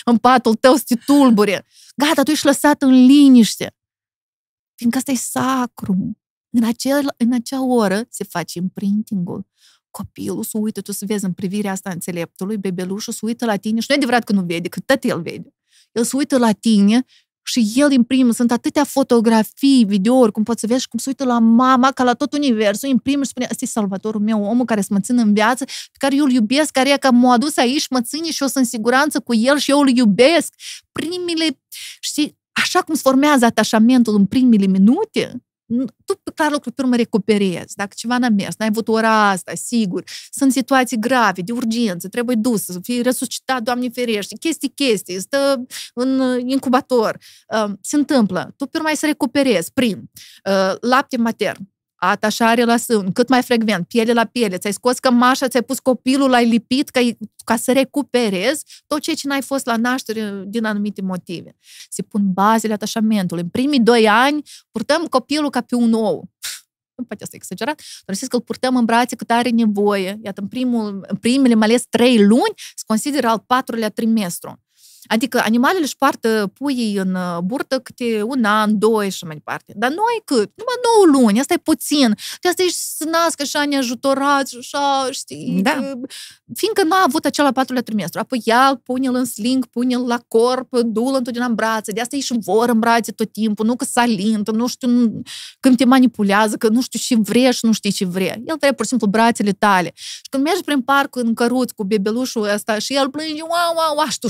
în patul tău, să te tulbure. Gata, tu ești lăsat în liniște. Fiindcă asta e sacru. În, acel, în acea oră se face imprintingul. Copilul se uită, tu să vezi în privirea asta înțeleptului, bebelușul se uită la tine și nu e adevărat că nu vede, că tot el vede. El se uită la tine și el imprimă, sunt atâtea fotografii, videouri, cum poți să vezi și cum se uită la mama, ca la tot universul, imprimă și spune, ăsta e salvatorul meu, omul care să mă țină în viață, pe care eu îl iubesc, care e că m-a adus aici, mă ține și eu sunt în siguranță cu el și eu îl iubesc. Primile, știi, așa cum se formează atașamentul în primele minute, tu, clar, lucruri pe urmă recuperezi. Dacă ceva n-a mers, n-ai avut ora asta, sigur, sunt situații grave, de urgență, trebuie dus, să fii resuscitat, Doamne ferește, chestii, chestii, stă în incubator. Se întâmplă. Tu pe urmă ai să recuperezi prin lapte matern, atașare la sân, cât mai frecvent, piele la piele, ți-ai scos cămașa, ți-ai pus copilul, l-ai lipit ca, ca să recuperezi tot ceea ce n-ai fost la naștere din anumite motive. Se pun bazele atașamentului. În primii doi ani purtăm copilul ca pe un ou. Poate asta e exagerat, dar știți că îl purtăm în brațe cât are nevoie. Iată, în, primul, în primele, mai ales trei luni, se consideră al patrulea trimestru. Adică animalele își poartă puii în burtă câte un an, doi și mai departe. Dar noi cât? Numai nouă luni, asta e puțin. De asta ești să nască așa neajutorat și așa, știi? Da. Fiindcă nu a avut acel la patrulea trimestru. Apoi ia-l, pune-l în sling, pune-l la corp, du-l întotdeauna în brațe. De asta ei și vor în brațe tot timpul, nu că salintă, nu știu, nu, când te manipulează, că nu știu ce vrea și nu știi ce vrea. El trebuie pur și simplu brațele tale. Și când mergi prin parc în căruț cu bebelușul ăsta și el plânge, uau, uau, uau, știu,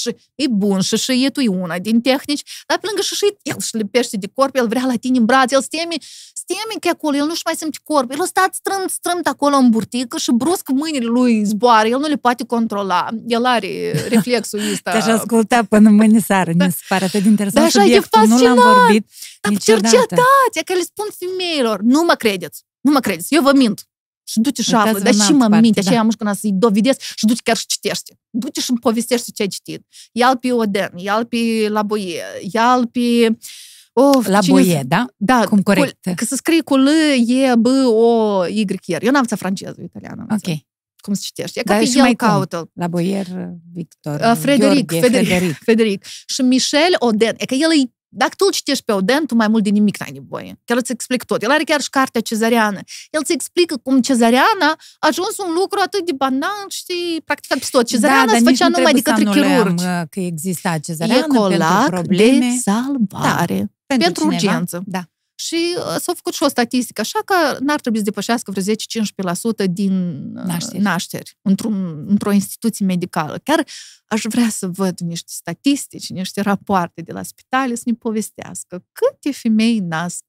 și e bun, și și e tu una din tehnici, dar plângă și și el și lipește de corp, el vrea la tine în braț, el steme, steme că acolo, el nu-și mai simte corp, el a stat strâmt, strâmt acolo în burtică și brusc mâinile lui zboară, el nu le poate controla, el are reflexul ăsta. Te-aș asculta până mâine seară, mi se pare atât de interesant subiectul, nu l-am vorbit niciodată. Dar cercetați, că le spun femeilor, nu mă credeți, nu mă credeți, eu vă mint. Și du-te și află, dar și mă minte, așa da. Am uși când să-i dovedesc și du-te chiar și citește. Du-te și povestește ce ai citit. Ia-l pe Odent, ia-l pe Leboyer, ia-l pe... Oh, Leboyer, da? Da. Cum corect? Cu, că se scrie cu L, E, B, O, Y, R. Eu n-am înțeles franceză, italiană. Ok. Cum se citește. E ca dar pe el caută-l. Leboyer, Victor, uh, Frederic, Gheorghe, Frederic, Frederic. Frederic. Și Michel Odent. E că el e... Dacă tu îl citești pe Odent, tu mai mult de nimic n-ai nevoie. El îți explică tot. El are chiar și cartea cezariană. El îți explică cum cezariana a ajuns un lucru atât de banal, știi, practicat pe tot. Cezariana da, se făcea numai de către chirurgi. Că exista cezariană pentru probleme. De salvare. Da, pentru pentru urgență. Da. Și s-a făcut și o statistică, așa că n-ar trebui să depășească vreo zece la cincisprezece la sută din nașteri, nașteri într-un, într-o instituție medicală. Chiar aș vrea să văd niște statistici, niște rapoarte de la spitale să ne povestească câte femei nasc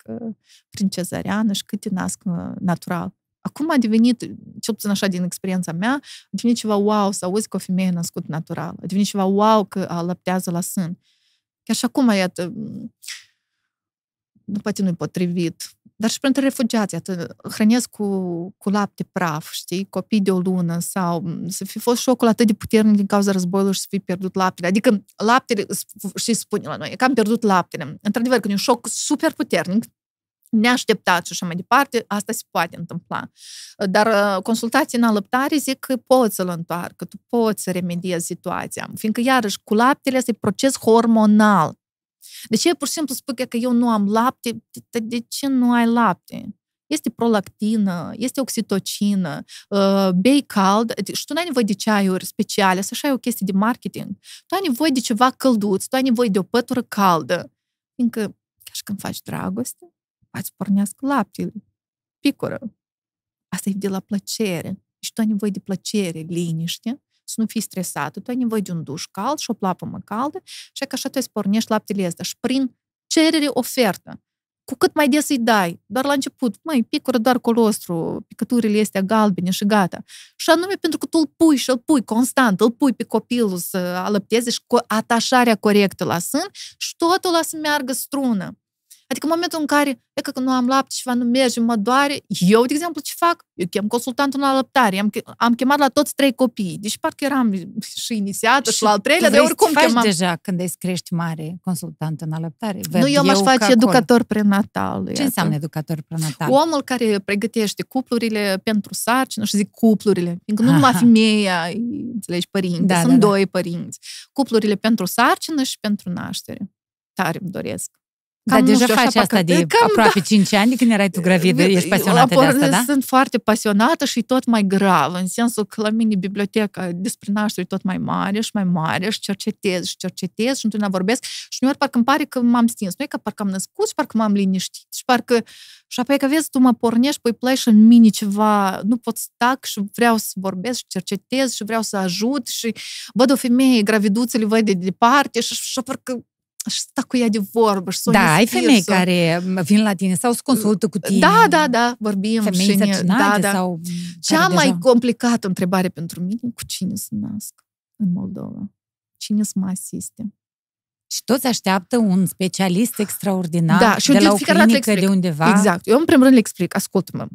prin cezariană și câte nasc natural. Acum a devenit, cel puțin așa din experiența mea, a devenit ceva wow să auzi că o femeie a născut natural, a devenit ceva wow că alăptează la sân. Chiar și acum, iată... poate nu-i potrivit, dar și pentru refugiații, atât, hrănesc cu, cu lapte praf, știi, copii de o lună sau să fi fost șocul atât de puternic din cauza războiului și să fi pierdut laptele. Adică laptele, știi, spune la noi, că am pierdut laptele. Într-adevăr, când e un șoc super puternic, neașteptat și așa mai departe, asta se poate întâmpla. Dar consultații în alăptare zic că poți să-l întoarcă, tu poți să remediezi situația, fiindcă iarăși cu laptele este proces hormonal. De ce pur și simplu spui că eu nu am lapte? De ce nu ai lapte? Este prolactină, este oxitocină, bei cald, și tu n-ai nevoie de ceaiuri speciale, așa e o chestie de marketing. Tu ai nevoie de ceva călduț, tu ai nevoie de o pătură caldă. Fiindcă, chiar și când faci dragoste, poți pornească laptele, picură. Asta e de la plăcere. Și tu ai nevoie de plăcere, liniște. Să nu fii stresată, tu ai nevoie de un duș cald și o plapămă caldă și că așa tu îți pornești laptele ăsta. Și prin cerere-ofertă, cu cât mai des îi dai, doar la început, măi, picură doar colostru, picăturile astea galbene și gata. Și anume pentru că tu îl pui și îl pui constant, îl pui pe copilul să alăpteze și cu atașarea corectă la sân și totul ăla să meargă strună. Adică în momentul în care, e că nu am lapte, ceva nu merge, mă doare, eu, de exemplu, ce fac? Eu chem consultantul la alăptare, am, am chemat la toți trei copii, deci parcă eram și inițiată și, și la al treilea, dar oricum chemam. Faci deja când îți crești mare consultant în alăptare? Nu, eu m-aș face educator prenatal. Ce iată. Înseamnă educator prenatal? Omul care pregătește cuplurile pentru sarcină și zic cuplurile, fiindcă nu numai femeia, înțelegi, părinți, da, sunt da, doi da. Părinți. Cuplurile pentru sarcină și pentru naștere. Tare îmi doresc. Dar deja știu, faci asta de cam, aproape da. cinci ani de când erai tu gravidă, ești pasionată de asta, da? Sunt foarte pasionată și tot mai grav, în sensul că la mine biblioteca despre naștere e tot mai mare și mai mare și cercetez și cercetez și întotdeauna vorbesc și uneori parcă îmi pare că m-am stins. Nu e că parcă am născut și parcă m-am liniștit și parcă... Și apoi că vezi, tu mă pornești, păi pleci și în mine ceva, nu pot stac și vreau să vorbesc și cercetez și vreau să ajut și văd o femeie, graviduțele văd de departe și, și parcă și sta cu ea de vorbă și s-o Da, ai femei sau... care vin la tine sau se consultă cu tine. Da, da, da, vorbim. Femei și însărcinate da, da. sau... Cea mai deja... complicată întrebare pentru mine, cu cine se nasc în Moldova? Cine să mă asiste? Și toți așteaptă un specialist extraordinar da, și de la o clinică de undeva. Exact. Eu în primul rând le explic, ascultă-mă,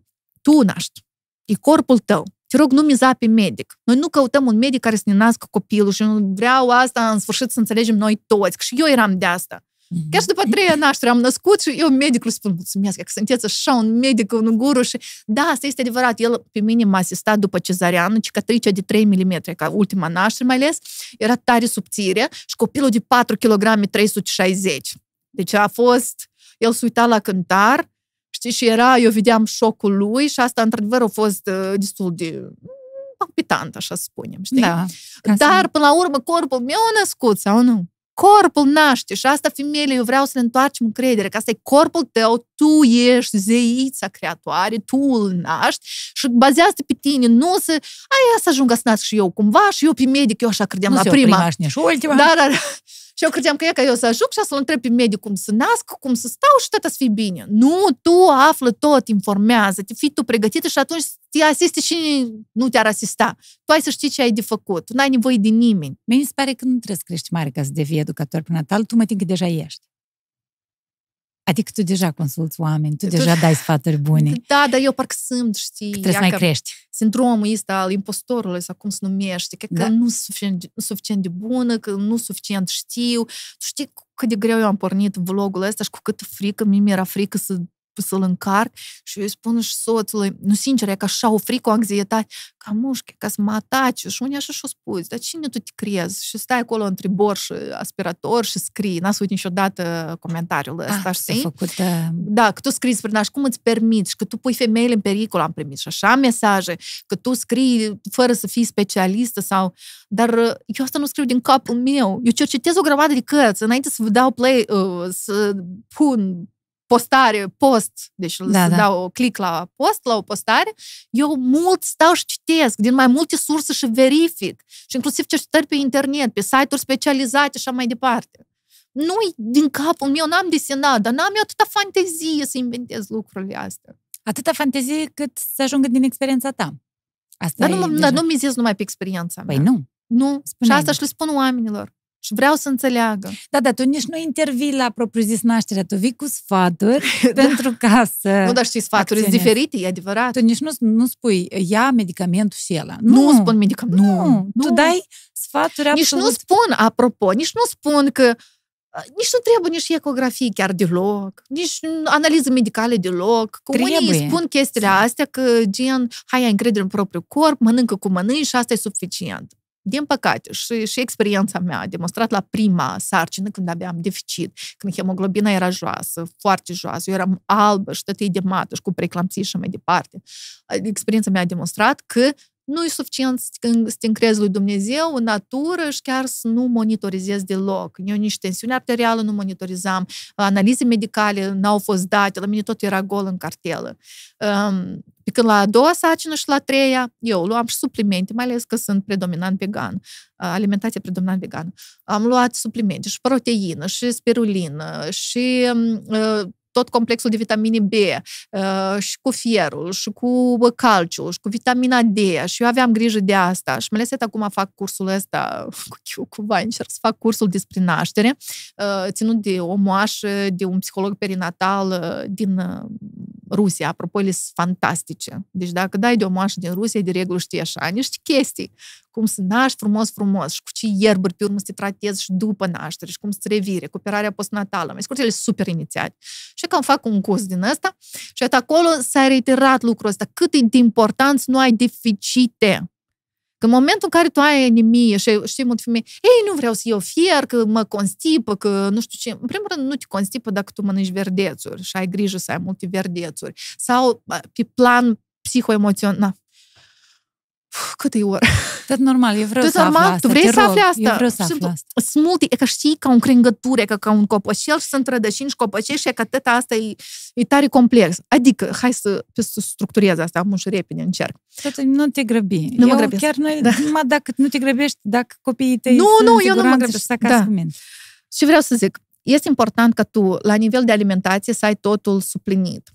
tu naști, e corpul tău. Te rog, nu miza pe medic. Noi nu căutăm un medic care să ne nască copilul și nu vreau asta în sfârșit să înțelegem noi toți. Că și eu eram de asta. Mm-hmm. Chiar și după treia naștere am născut și eu medicul spun, mulțumesc, că sunteți așa un medic, un guru și da, asta este adevărat. El pe mine m-a asistat după cezariană, cicatricea de trei milimetri, ca ultima naștere mai ales, era tare subțire și copilul de patru kilograme trei sute șaizeci. Deci a fost, el se uita la cântar. Știi, și era, eu vedeam șocul lui și asta, într-adevăr, a fost uh, destul de palpitant, așa spunem, știi? Da, dar, până la urmă, corpul meu a născut, sau nu? Corpul naște și asta, femeile, eu vreau să le întoarcem încredere, că asta e corpul tău, tu ești zeița creatoare, tu îl naști și bazează-te pe tine, nu să, aia să ajungă să nasc și eu cumva și eu pe medic, eu așa credeam nu la prima. Nu se și ultima. Dar, dar, și eu credeam că e ca eu să ajung și să-l întreb pe medic cum să nasc, cum să stau și tata să fie bine. Nu, tu află tot, informează-te, fii tu pregătită și atunci te asiste și nu te-ar asista. Tu ai să știi ce ai de făcut, tu n-ai nevoie de nimeni. Mie mi se pare că nu trebuie să crești mare ca să devii educator prenatal, tu mă tin că deja ești. Adică tu deja consulți oameni, tu deja dai sfaturi bune. Da, dar eu parcă sunt, știi... Că trebuie să mai crești. Sindromul ăsta al impostorului, sau cum se numește, că, da. că nu sunt suficient de bună, că nu suficient știu. Știi cât de greu eu am pornit vlogul ăsta și cu cât frică, mie mi-era frică să, să-l încarc. Și eu spun și soțului, nu sincer, e că așa o frică, o anxietate, ca mușchi, ca să mă ataci. Și unii așa și-o spuzi, dar cine tu te crezi? Și stai acolo între bor și aspirator și scrii. N-ați uit niciodată comentariul ăsta, știi? Făcut, uh... Da, că tu scrii despre naș, cum îți permiți? Că tu pui femeile în pericol, am primit și așa mesaje, că tu scrii fără să fii specialistă sau... Dar eu asta nu scriu din capul meu. Eu cercetez o grămadă de cărți. Înainte să vă dau play, uh, să pun... postare, post, deci da, să da. dau click la post, la o postare, eu mult stau și citesc din mai multe surse și verific și inclusiv cercetări pe internet, pe site-uri specializate și așa mai departe. Nu-i din capul meu, n-am desenat, dar n-am eu atâta fantezie să inventez lucrurile astea. Atâta fantezie cât să ajungă din experiența ta. Asta dar nu, deja... nu mizez numai pe experiența mea. Păi nu. Nu. Spune și asta și le spun oamenilor. Și vreau să înțeleagă. Da, da, tu nici nu intervii la propriu-zis nașterea, tu vii cu sfaturi da. pentru ca să... Nu, dar știi, sfaturi sunt diferite, e adevărat. Tu nici nu, nu spui, ia medicamentul și ăla. Nu, nu spun medicamentul. Nu, nu, tu dai sfaturi absolut... Nici nu spun, apropo, nici nu spun că... Nici nu trebuie nici ecografie chiar deloc, nici analize medicale deloc. Că trebuie. Unii spun chestiile astea că gen, hai, ai încredere în propriul corp, mănâncă cu mănâni și asta e suficient. Din păcate, și, și experiența mea a demonstrat la prima sarcină, când abia am deficit, când hemoglobina era joasă, foarte joasă, eu eram albă și tot de mată și cu preeclampsie și mai departe. Experiența mea a demonstrat că nu e suficient să te încrezi lui Dumnezeu în natură și chiar să nu monitorizez deloc. Eu nici tensiune arterială nu monitorizam, analize medicale n-au fost date, la mine tot era gol în cartelă. Um, Pe când la a doua sarcină și la a treia, eu luam și suplimente, mai ales că sunt predominant vegan, alimentație predominant vegană. Am luat suplimente și proteină, și spirulină, și uh, tot complexul de vitamine B, uh, și cu fierul, și cu calciul, și cu vitamina D, și eu aveam grijă de asta. Și mai ales acum fac cursul ăsta, cu chiu, cumva încerc să fac cursul despre naștere, uh, ținut de o moașă, de un psiholog perinatal uh, din... Uh, Rusia, apropo, ele sunt fantastice. Deci dacă dai de o moașă din Rusia, de regulă știi așa, niște chestii. Cum să naști frumos, frumos și cu ce ierburi pe urmă să te tratezi și după naștere și cum să te revii, recuperarea postnatală. Mai scurt, ele sunt super inițiate. Și că am fac un curs din ăsta și acolo s-a reiterat lucrul ăsta. Cât e de important să nu ai deficite. Că în momentul în care tu ai anemie și știi multe femei, ei, nu vreau să iau fier, că mă constipă, că nu știu ce. În primul rând, nu te constipă dacă tu mănânci verdețuri și ai grijă să ai multe verdețuri. Sau pe plan psihoemoțional. Câte ori? Tot normal, eu vreau tot să normal, afla asta. Tu vrei să afli asta? Sunt multe, e ca știi, ca un crengătură, e ca, ca un copoșel și sunt rădășini și copoșești și e ca tăta asta e, e tare complex. Adică, hai să, să structurez asta, am și repede, încerc. Tot, nu te grăbi. Nu eu mă grăbesc. Chiar noi, da. numai dacă nu te grăbești, dacă copiii tăi nu, sunt nu, în siguranță și să acasă da. cu mine. Și vreau să zic, Este important ca tu, la nivel de alimentație, să ai totul suplinit.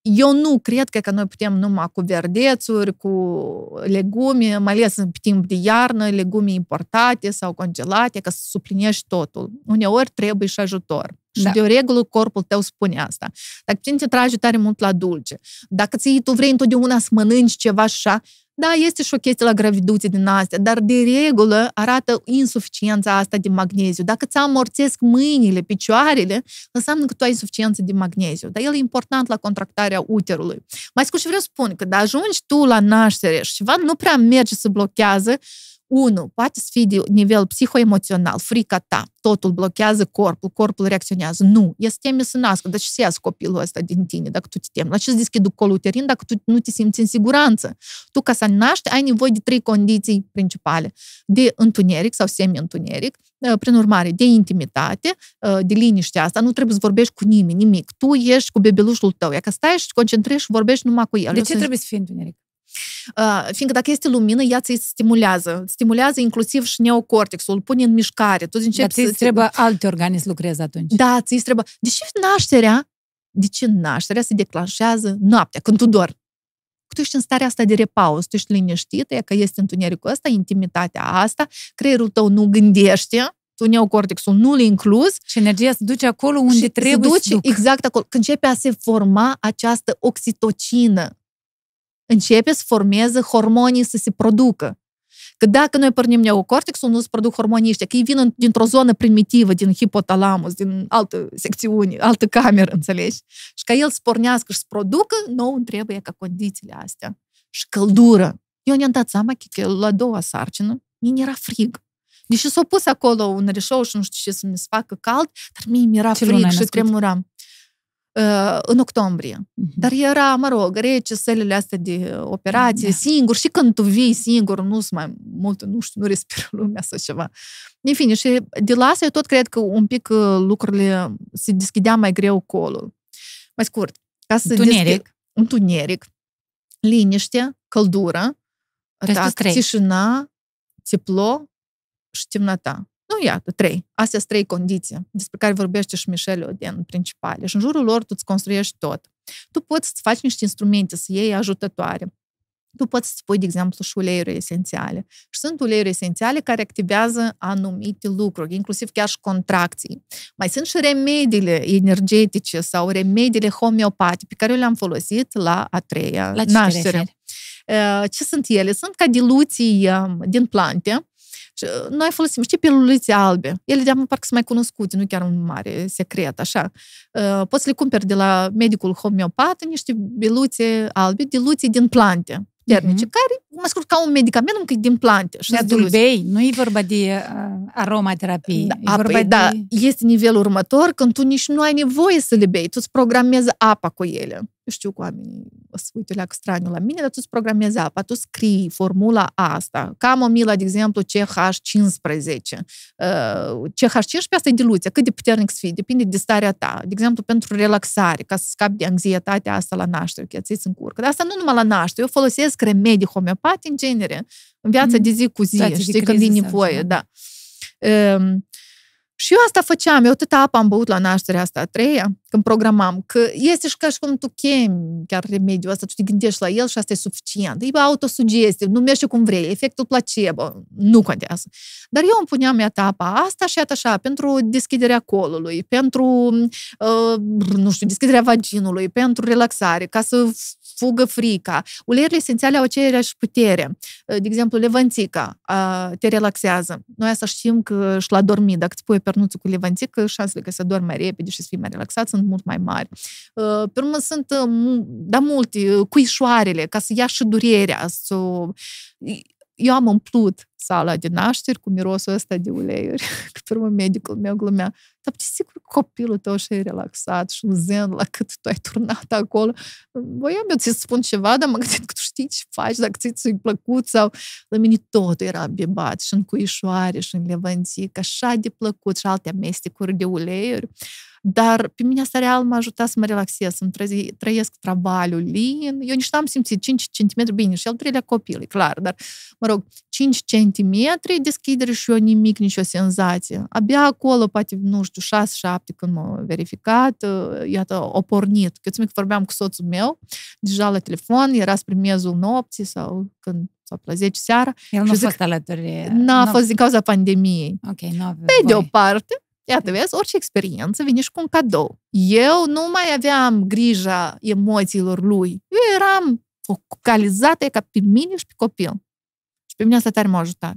Eu nu cred că, că noi putem numai cu verdețuri, cu legume, mai ales în timp de iarnă, legume importate sau congelate, ca să suplinești totul. Uneori trebuie și ajutor. Și da. De regulă corpul tău spune asta. Dacă putem te tragi tare mult la dulce, dacă ții, tu vrei întotdeauna să mănânci ceva așa, da, este și o chestie la graviduțe din astea, dar de regulă arată insuficiența asta de magneziu. Dacă ți amorțesc mâinile, picioarele, înseamnă că tu ai insuficiență de magneziu. Dar el e important la contractarea uterului. Mai scurt, vreau să spun că dacă ajungi tu la naștere și ceva nu prea merge, se blochează, unu, poate să fie de nivel psihoemoțional, frica ta, totul blochează corpul, corpul reacționează. Nu, ea se teme să nască, dar ce se iasă copilul ăsta din tine dacă tu te temi? La ce îți deschid colul uterin dacă tu nu te simți în siguranță? Tu, ca să naști, ai nevoie de trei condiții principale. De întuneric sau semi-întuneric, prin urmare, de intimitate, de liniștea asta, nu trebuie să vorbești cu nimeni, nimic. Tu ești cu bebelușul tău, ea că stai și te concentrezi și vorbești numai cu el. De ce trebuie să fie întuneric? Uh, fiindcă dacă este lumină, ea ți-i stimulează. Stimulează inclusiv și neocortexul, îl pune în mișcare. Tu începi să... Dar ți trebuie alte organe să lucrezi atunci. Da, ți trebuie. De ce nașterea? De ce nașterea se declanșează noaptea, când tu dormi? Tu ești în starea asta de repaus, tu ești liniștită, e că este întunericul ăsta, intimitatea asta, creierul tău nu gândește, tu neocortexul nu-l inclus. Și energia se duce acolo unde trebuie duce, să duc. Exact acolo. Când începe a se forma această oxitocină, începe să formeze hormonii să se producă. Că dacă noi pornim neocortexul, nu se produc hormonii ăștia, că ei vin dintr-o zonă primitivă, din hipotalamus, din altă secțiune, altă cameră, înțelegi? Și ca el să pornească și să producă, nou îmi trebuie ca condițiile astea. Și căldură. Eu ne-am dat seama că la a doua sarcină, mie mi-era frig. Deși s-a pus acolo un reșou și nu știu ce să mi se facă cald, dar mie mi-era frig și tremuram. În octombrie. Dar era, mă rog, rece, sălile astea de operație, da. Singur, și când tu vii singur, nu sunt mai mult, nu știu, nu respiră lumea sau ceva. În fine, și de la asta eu tot cred că un pic lucrurile se deschidea mai greu colul. Mai scurt, ca să întuneric. Întuneric, liniște, căldură, tișina, teplo și temnăta. Nu, iată, trei. Astea sunt trei condiții despre care vorbește și Michel Odent, principale. Și în jurul lor tu îți construiești tot. Tu poți să faci niște instrumente, să iei ajutătoare. Tu poți să pui, de exemplu, și uleiuri esențiale. Și sunt uleiuri esențiale care activează anumite lucruri, inclusiv chiar și contracții. Mai sunt și remediile energetice sau remediile homeopatice pe care eu le-am folosit la a treia la naștere. Ce sunt ele? Sunt ca diluții din plante. Noi folosim, știi, pilulițe albe. Ele de-am parcă sunt mai cunoscute, nu chiar un mare secret, așa. Poți să le cumperi de la medicul homeopat niște pilulițe albe, diluții din plante termice, mm-hmm. care, mă scurt, ca un medicament, încă din plante. De dulbei, nu e vorba de uh, aromaterapie. Da, e vorba de... da, este nivelul următor, când tu nici nu ai nevoie să le bei, tu îți programezi apa cu ele. Eu știu că oamenii o să uite leacă straniu la mine, dar tu îți programezi apa, tu scrii formula asta. Camomila, de exemplu, C H cincisprezece. C H cincisprezece, asta e diluția, cât de puternic să fii, depinde de starea ta. De exemplu, pentru relaxare, ca să scapi de anxietatea asta la naștere, că ți-i încurcă. Dar asta nu numai la naștere, eu folosesc remedii homeopate în genere, în viața mm. de zi cu zi, da, știi, când e nevoie, da. Um, Și eu asta făceam, eu atâta apă am băut la nașterea asta a treia, când programam, că este și ca și cum tu chemi chiar remediul ăsta, tu te gândești la el și asta e suficient. E autosugestie, nu merge cum vrei, efectul placebo, nu contează. Dar eu îmi puneam etapa asta și așa, pentru deschiderea colului, pentru, nu știu, deschiderea vaginului, pentru relaxare, ca să fugă frica. Uleiurile esențiale au aceeași putere. De exemplu, levanțica te relaxează. Noi asta știm că și la dormit, dacă îți pui pernuțul cu levanțică, șansele că să dormi mai repede și să fii mai relaxat sunt mult mai mari. Pe urmă sunt, da, multe, cuișoarele, ca să ia și durerea. Să... Eu am umplut sala de nașteri cu mirosul ăsta de uleiuri. Că pe urmă medicul meu glumea. Dar sigur copilul tău și-ai relaxat și un zen la cât tu ai turnat acolo. Voiam eu ți spun ceva, dar mă gândesc că tu știi ce faci, dacă ți-i plăcut sau... La mine tot era bebat și în cuișoare și în levanțic, așa de plăcut și alte amestecuri de uleiuri. Dar pe mine asta real m-a ajutat să mă relaxez, să-mi trăiesc, trăiesc travaliul lin. Eu nici n-am simțit cinci centimetri, bine, și al treilea copil, e clar, dar, mă rog, cinci centimetri, deschidere și eu nimic, nicio senzație. Abia acolo, poate, nu știu, șase, șapte, când m-a verificat, iată, o pornit. Eu țin că vorbeam cu soțul meu, deja la telefon, era spre miezul nopții sau când sau la zece seara. El nu a fost alături. N-a fost din cauza pandemiei. Okay, pe de o parte, iată, vezi, orice experiență vine și cu un cadou. Eu nu mai aveam grija emoțiilor lui. Eu eram focalizată ca pe mine și pe copil. Și pe mine asta tare m-a ajutat.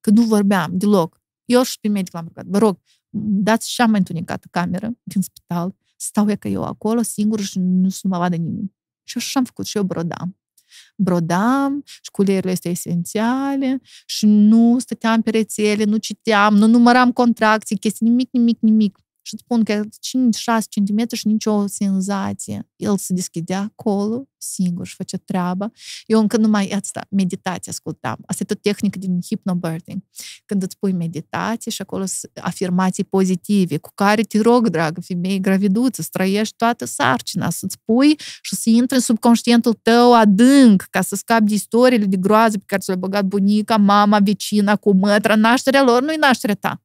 Că nu vorbeam deloc. Eu și pe medic l-am rugat. Vă rog, dați cea mai întunecată cameră din spital. Stau e că eu acolo singură și nu să mă vadă nimeni. Și așa am făcut. Și eu brodam. Brodam și culorile astea esențiale și nu stăteam pe rețele, nu citeam, nu număram contracții, chestii, nimic, nimic, nimic. Și îți spun că cinci șase centimetri și nicio senzație. El se deschidea acolo, singur, și făcea treaba. Eu încă numai asta, meditație ascultam. Asta e o tehnică din hypnobirthing. Când îți pui meditație și acolo afirmații pozitive, cu care te rog, dragă femeie, graviduță, să trăiești toată sarcina, să-ți pui și să intri în subconștientul tău adânc, ca să scapi de istoriile de groază pe care ți le-a băgat bunica, mama, vecina, cumătra. Nașterea lor nu-i nașterea ta.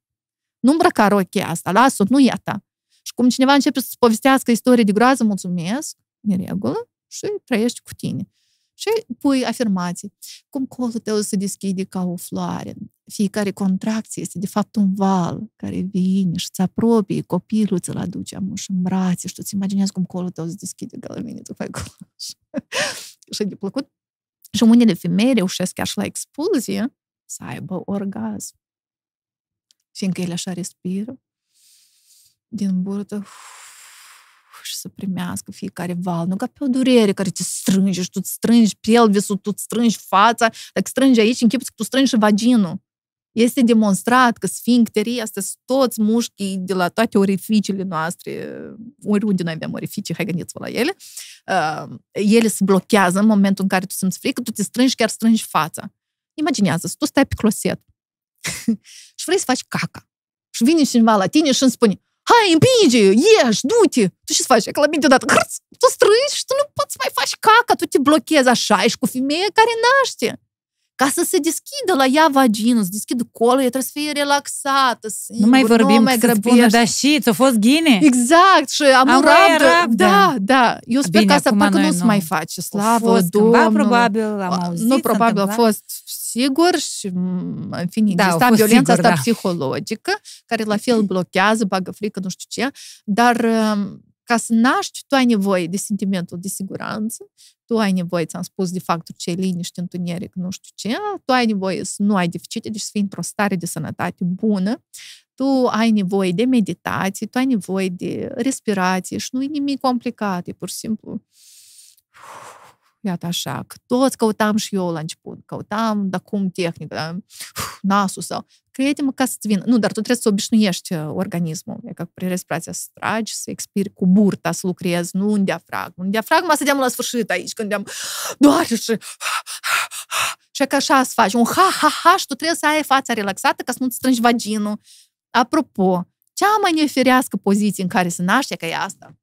Nu îmbrăca rochea asta, las-o, nu e a ta. Și cum cineva începe să-ți povestească istorie de groază, mulțumesc, în regulă, și trăiești cu tine. Și pui afirmații. Cum colțul tău se deschide ca o floare. Fiecare contracție este, de fapt, un val care vine și îți apropie, copilul ți-l aduce amuși în brațe și tu îți imaginezi cum colțul tău se deschide galbenii, tu fai acolo. Și de plăcut. Și unele femei reușesc chiar și la expulzie să aibă orgasm. Fiindcă el așa respiră din burtă și să primească fiecare val. Nu ca pe o durere care te strânge și tu îți strângi pelvisul, tu îți strângi fața. Dacă strângi aici, închipuți că tu strângi și vaginul. Este demonstrat că sfincterii astea sunt toți mușchii de la toate orificiile noastre, oriunde noi avem orificii, hai gândiți-vă la ele, uh, ele se blochează în momentul în care tu simți frică, tu te strângi, chiar strângi fața. Imaginează-ți, tu stai pe closet și vrei să faci caca. Și vine cineva la tine și îmi spune: hai, împinge, ieși, du-te! Tu ce-ți faci? Că la mine deodată, tu strângi și tu nu poți mai faci caca, tu te blochezi. Așa ești cu femeia care naște. Ca să se deschidă la ea vaginul, să deschidă colul, ea trebuie să fie relaxată, singur, nu mai vorbim, nu mai grăbești. Da, și ți-a fost ghine. Exact, și am, am un rabdă. rabdă. Da, da. Eu sper că asta parcă nu se mai face. Slavă Domnului. Probabil am auzit. Nu, probabil a fost... sigur și, în fine, da, exista violența sigur, asta da. psihologică, care la fel blochează, bagă frică, nu știu ce, dar ca să naști, tu ai nevoie de sentimentul de siguranță, tu ai nevoie, ți-am spus, de faptul ce e liniște, întuneric, nu știu ce, tu ai nevoie să nu ai deficite, deci să fii într-o stare de sănătate bună, tu ai nevoie de meditații, tu ai nevoie de respirație și nu e nimic complicat, e pur și simplu... Iată așa, că toți căutam și eu la început, căutam, dar cum tehnică, da, nasul sau... Crede-mă ca să-ți vină. Nu, dar tu trebuie să obișnuiești organismul. E ca prin respirația să tragi, să expiri cu burta, să lucrezi, nu în diafragmă. În diafragmă stăteam la sfârșit aici, când am doar și... Și că așa să faci, un ha-ha-ha și tu trebuie să ai fața relaxată ca să nu-ți strângi vaginul. Apropo, cea mai neferească poziție în care se naște, că e asta.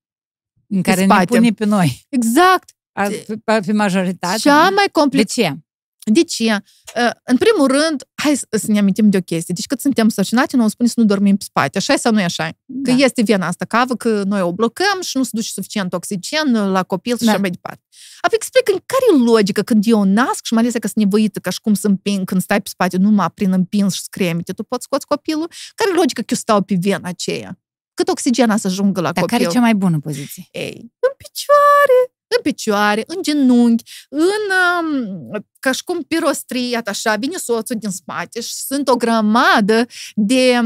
În care ne pune pe noi. Exact. Pe majoritate. Cea mai complicat. De ce? De ce? În primul rând, hai să ne amintim de o chestie. Deci cât suntem însărcinate, noi spune să nu dormim pe spate. Așa sau nu e așa? Da. Că este vena asta cavă, că noi o blocăm și nu se duce suficient oxigen la copil și da. așa mai departe. Apoi explică care e logica când eu nasc și mai ales că sunt nevoită ca și cum să împing când stai pe spate, numai prin împins și scremite, tu poți scoți copilul? Care e logica că eu stau pe vena aceea? Cât oxigen să ajungă la copil? Dar care e cea mai bună poziție? Ei, în picioare. În picioare, în genunchi, în ca și cum pirostrie, așa, vine soțul din spate și sunt o grămadă de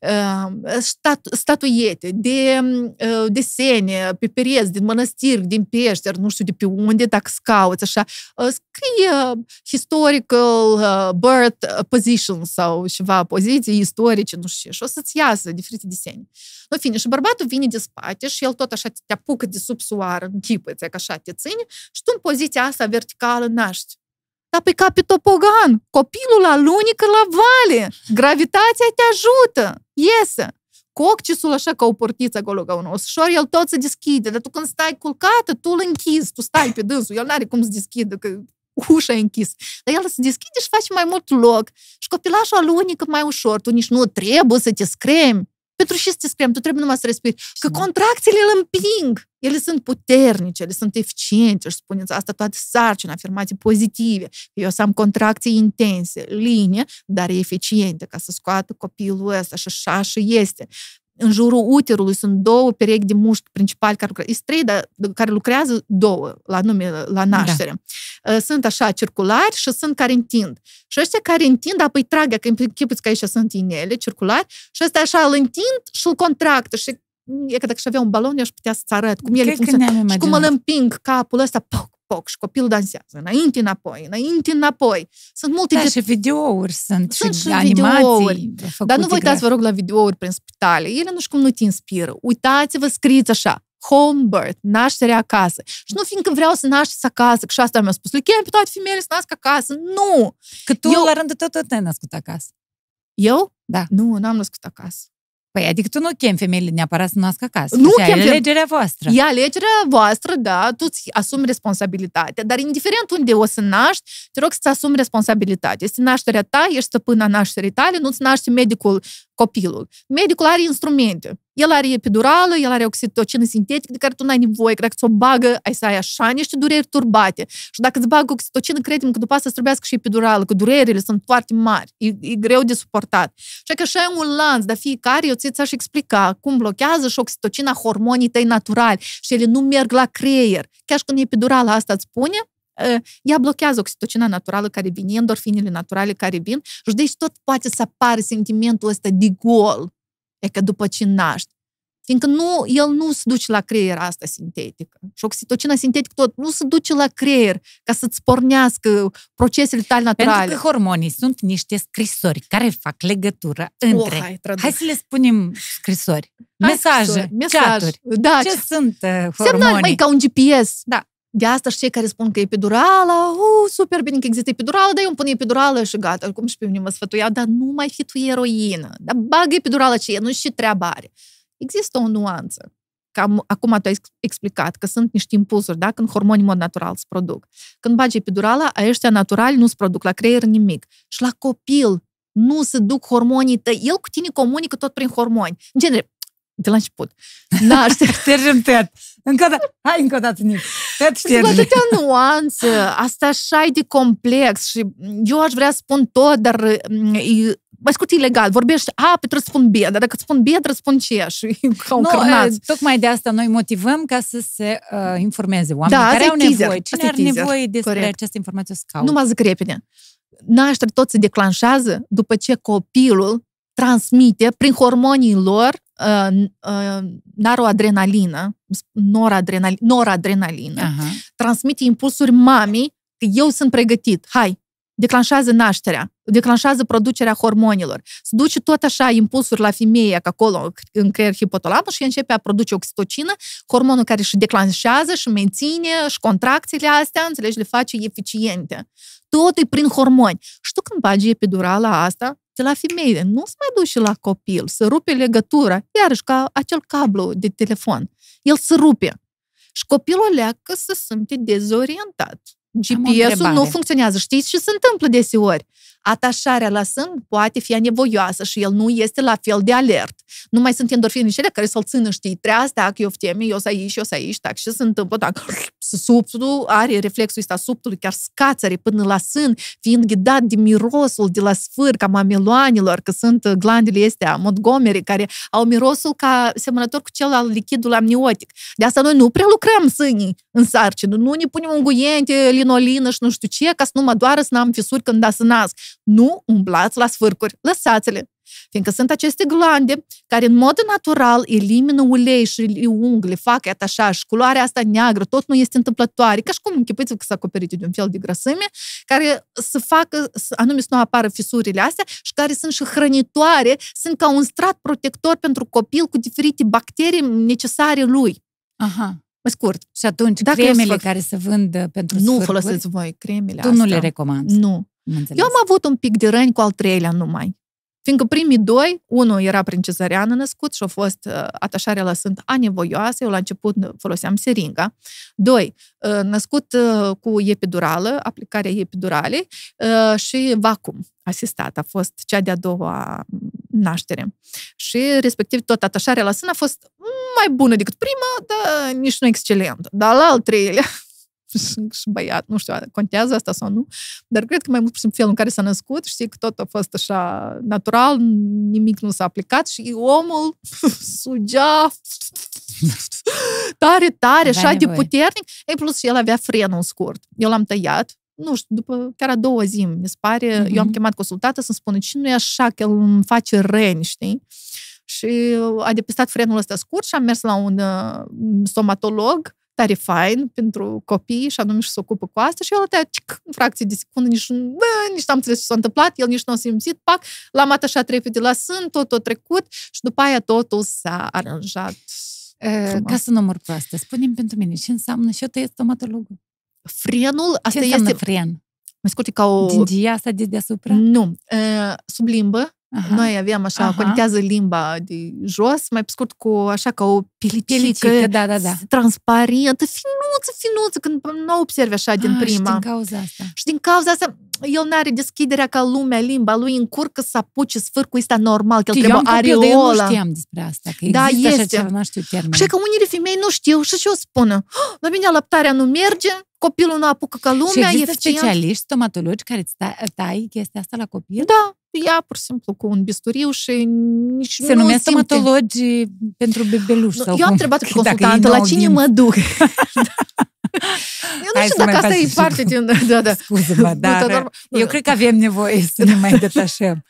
uh, statu- statuete, de uh, desene pe pereți, din mănăstiri, din peșteri, nu știu de pe unde, dacă scauți, așa, uh, scrie historical uh, birth position sau ceva, poziții istorice, nu știu, și o să-ți iasă diferite desene. În fine, și bărbatul vine de spate și el tot așa te apucă de sub soară, în chipă, că așa te ține și tu în poziția asta verticală naști. Dar pe ca pe topogan, copilul alunecă la vale, gravitația te ajută, iese. Coccisul așa ca o portiță acolo, ca un osșor, el tot se deschide, dar tu când stai culcată, tu îl închizi, tu stai pe dânsul, el n-are cum să deschidă, că ușa e închisă. Dar el se deschide și face mai mult loc și copilașul alunecă mai ușor, tu nici nu trebuie să te scremi. Pentru ce să te spui, tu trebuie numai să respiri. Că contracțiile îl împing. Ele sunt puternice, ele sunt eficiente. Și spuneți asta toate sarcini, afirmații pozitive. Eu să am contracții intense, line, dar eficiente, ca să scoată copilul ăsta. Și așa și este. În jurul uterului sunt două perechi de mușchi principali care lucrează. Sunt trei, dar care lucrează două, la nume, la naștere. Da. Sunt așa circulari și sunt care întind. Și ăștia care întind, apoi trag, că închipuți că aici sunt inele, circulari, și ăsta așa îl întind și îl contractă. Și e că dacă și avea un balon, eu aș putea să-ți arăt cum ele funcționează. Și cum îl împing capul ăsta, poc, poc, și copilul dansează. Înainte, înapoi, înainte, înapoi. Sunt multe... Da, de... și videouri sunt, sunt și animații. Dar nu vă uitați, vă rog, la videouri prin spitale. Ele nu știu cum nu te inspiră. Uitați-vă, scrieți așa. Home birth, naștere acasă. Și nu fiindcă vreau să nașteți acasă, că și asta mi-a spus, le chem pe toate femeile să nască acasă. Nu! Că tu, eu... la rândul tău, tot n-ai născut acasă. Eu? Da. Nu, n-am născut acasă. Păi, adică tu nu chem femeile neapărat să nască acasă. Nu chem. E alegerea voastră. E alegerea voastră, da, tu îți asumi responsabilitatea, dar indiferent unde o să naști, te rog să-ți asumi responsabilitatea. Este nașterea ta, ești stăpâna nașterii tale, nu-ți naște medicul copilul. Medicul are instrumente. El are epidurală, el are oxitocină sintetică de care tu n-ai nevoie, că dacă ți-o bagă, ai să ai așa niște dureri turbate. Și dacă îți bagă oxitocină, crede-mă că după asta îți trebuiască și epidurală, că durerile sunt foarte mari, e, e greu de suportat. Și că așa e un lanț, dar fiecare eu ți-aș explica cum blochează și oxitocina hormonii tăi naturali și ele nu merg la creier. Chiar și când epidurala asta îți spune, ea blochează oxitocina naturală care vine, endorfinele naturale care vin și deci tot poate să apară sentimentul ăsta de gol. E că după ce naști. Fiindcă nu, el nu se duce la creier asta sintetică. Și oxitocina sintetică tot nu se duce la creier ca să-ți spornească procesele tale naturale. Pentru că hormonii sunt niște scrisori care fac legătură între... Oh, hai, hai să le spunem scrisori. Hai mesaje, scrisori, mesaje. Da, ce, ce sunt uh, hormonii? Semnal, mai ca un G P S. Da. De asta și cei care spun că epidurala, uh, super bine că există epidurala, dar eu îmi pun epidurala și gata, cum și pe mine mă sfătuia, dar nu mai fi tu eroină, dar bagă epidurala ce e, nu știu ce treabă are. Există o nuanță, că acum tu ai explicat că sunt niște impulsuri, da? Când hormonii în mod natural se produc. Când bagi epidurala, ăștia naturali nu se produc la creier nimic. Și la copil nu se duc hormonii tăi, el cu tine comunică tot prin hormoni. În genere, de la început. Naștere. Ștergem tăiat. Încă o dată. Hai încă o dată, Nic. Tăiat ștergem. Atâtea nuanță. Asta așa e de complex. Și eu aș vrea să spun tot, dar e, mai scurt, e legal. Vorbești, a, pe trebuie să spun B, dar dacă îți spun B, trebuie să spun C. Și ca un cârnaț. Tocmai de asta noi motivăm ca să se uh, informeze oamenii da, care au teaser. Nevoie. Cine are nevoie despre corect. Această informație o scaut? Nu mă zic repede. Naștere tot se declanșează după ce copilul transmite prin hormonii lor Uh, uh, naroadrenalină, noradrenali, noradrenalină, uh-huh. transmite impulsuri mamei că eu sunt pregătit, hai, declanșează nașterea, declanșează producerea hormonilor. Se duce tot așa impulsuri la femeie, că acolo în creier hipotalamus și începe a produce oxitocină, hormonul care își declanșează și menține și contracțiile astea, înțelegi, le face eficiente. Totul prin hormoni. Și tu când bagi epidurala asta, de la femeie, nu se mai duce la copil, se rupe legătura, iarăși ca acel cablu de telefon. El se rupe. Și copilul leacă să simte dezorientat. G P S-ul nu funcționează. Știți ce se întâmplă deseori? Atașarea la sân poate fi anevoioasă și el nu este la fel de alert. Nu mai sunt endorfine și ele care să-l țină, știi, treaz, tac, eu fteme, eu să aici, eu să aici, tac, și se întâmplă, tac, subtul are reflexul ăsta subtului, chiar scațări până la sân, fiind ghidat de mirosul de la sfârca mameloanelor, că sunt glandele astea, Montgomery, care au mirosul ca semănător cu cel al lichidului amniotic. De asta noi nu prelucrăm sânii în sarcină, nu ne punem unguiente, linolină și nu știu ce, ca să nu mă doară să n-am fisuri când da să nasc. Nu umblați la sfârcuri, lăsați-le. Fiindcă sunt aceste glande care în mod natural elimină ulei și ungle, fac atașa și culoarea asta neagră, tot nu este întâmplătoare. Ca și cum închipuiți că s-a acoperit de un fel de grăsime, care să facă, anume să nu apară fisurile astea și care sunt și hrănitoare, sunt ca un strat protector pentru copil cu diferite bacterii necesare lui. Aha. Mă scurt. Și atunci, dacă cremele care se vând pentru sfârcuri... Nu folosiți voi cremele astea. Tu nu le recomanzi? Nu. Eu am avut un pic de răni cu al treilea numai. Fiindcă primii doi, unul era prin cezăreană născut și a fost uh, atașarea la sân anevoioasă, eu la început foloseam seringa. Doi, uh, născut uh, cu epidurală, aplicarea epiduralei uh, și vacuum asistat. A fost cea de-a doua naștere. Și, respectiv, tot atașarea la sân a fost mai bună decât prima, dar nici nu excelentă. Dar la al treilea, și băiat, nu știu, contează asta sau nu, dar cred că mai mult, pur și simplu, felul în care s-a născut, știi, că tot a fost așa natural, nimic nu s-a aplicat și omul sugea tare, tare, așa de puternic. Ei, plus și el avea frenul scurt. Eu l-am tăiat, nu știu, după chiar a doua zi, mi se pare, mm-hmm. eu am chemat consultată să-mi spună, ce nu e așa că îmi face răni, știi? Și a depistat frenul ăsta scurt și am mers la un uh, stomatolog tare fain pentru copii și anume și se ocupă cu asta și el a tăiat în fracție de secundă, nici, bă, nici n-am înțeles ce s-a întâmplat, el nici nu a simțit, pac, l-am atașat repede la sân, totul a trecut și după aia totul s-a aranjat. E, ca să număr pe asta, spune-mi pentru mine, ce înseamnă și eu tăiesc stomatologul? Frenul, asta ce este... fren? Mai scurt, ca o... Gingia asta de deasupra? Nu. Sub limbă. Aha. Noi aveam așa, aha, conectează limba de jos, mai pe scurt, cu așa ca o pelicică, pelicică da, da, da. transparentă, finuță, finuță, când nu observi așa din ah, prima. Și din cauza asta. Și din cauza asta, el n-are deschiderea ca lumea, limba lui încurcă să apuce sfârcul ăsta normal, că el trebuie areola. Eu am copil, eu nu știam despre asta, că da, există este. Așa ceva, nu știu termen. Și că unele femei nu știu și ce o spună. Oh, la mine alăptarea nu merge, copilul nu apucă ca lumea. Și există specialiști, stomatologi, care îți tai chestia asta la copil? Da. Ia, pur și simplu, cu un bisturiu și nici se nu numesc stomatologi pentru bebeluși sau eu cum? Am întrebat pe consultantă, la cine din... mă duc? Eu nu Hai știu dacă asta e parte din... Da, da. Scuze-mă, dar da, eu da. Cred că avem nevoie să ne mai detașăm.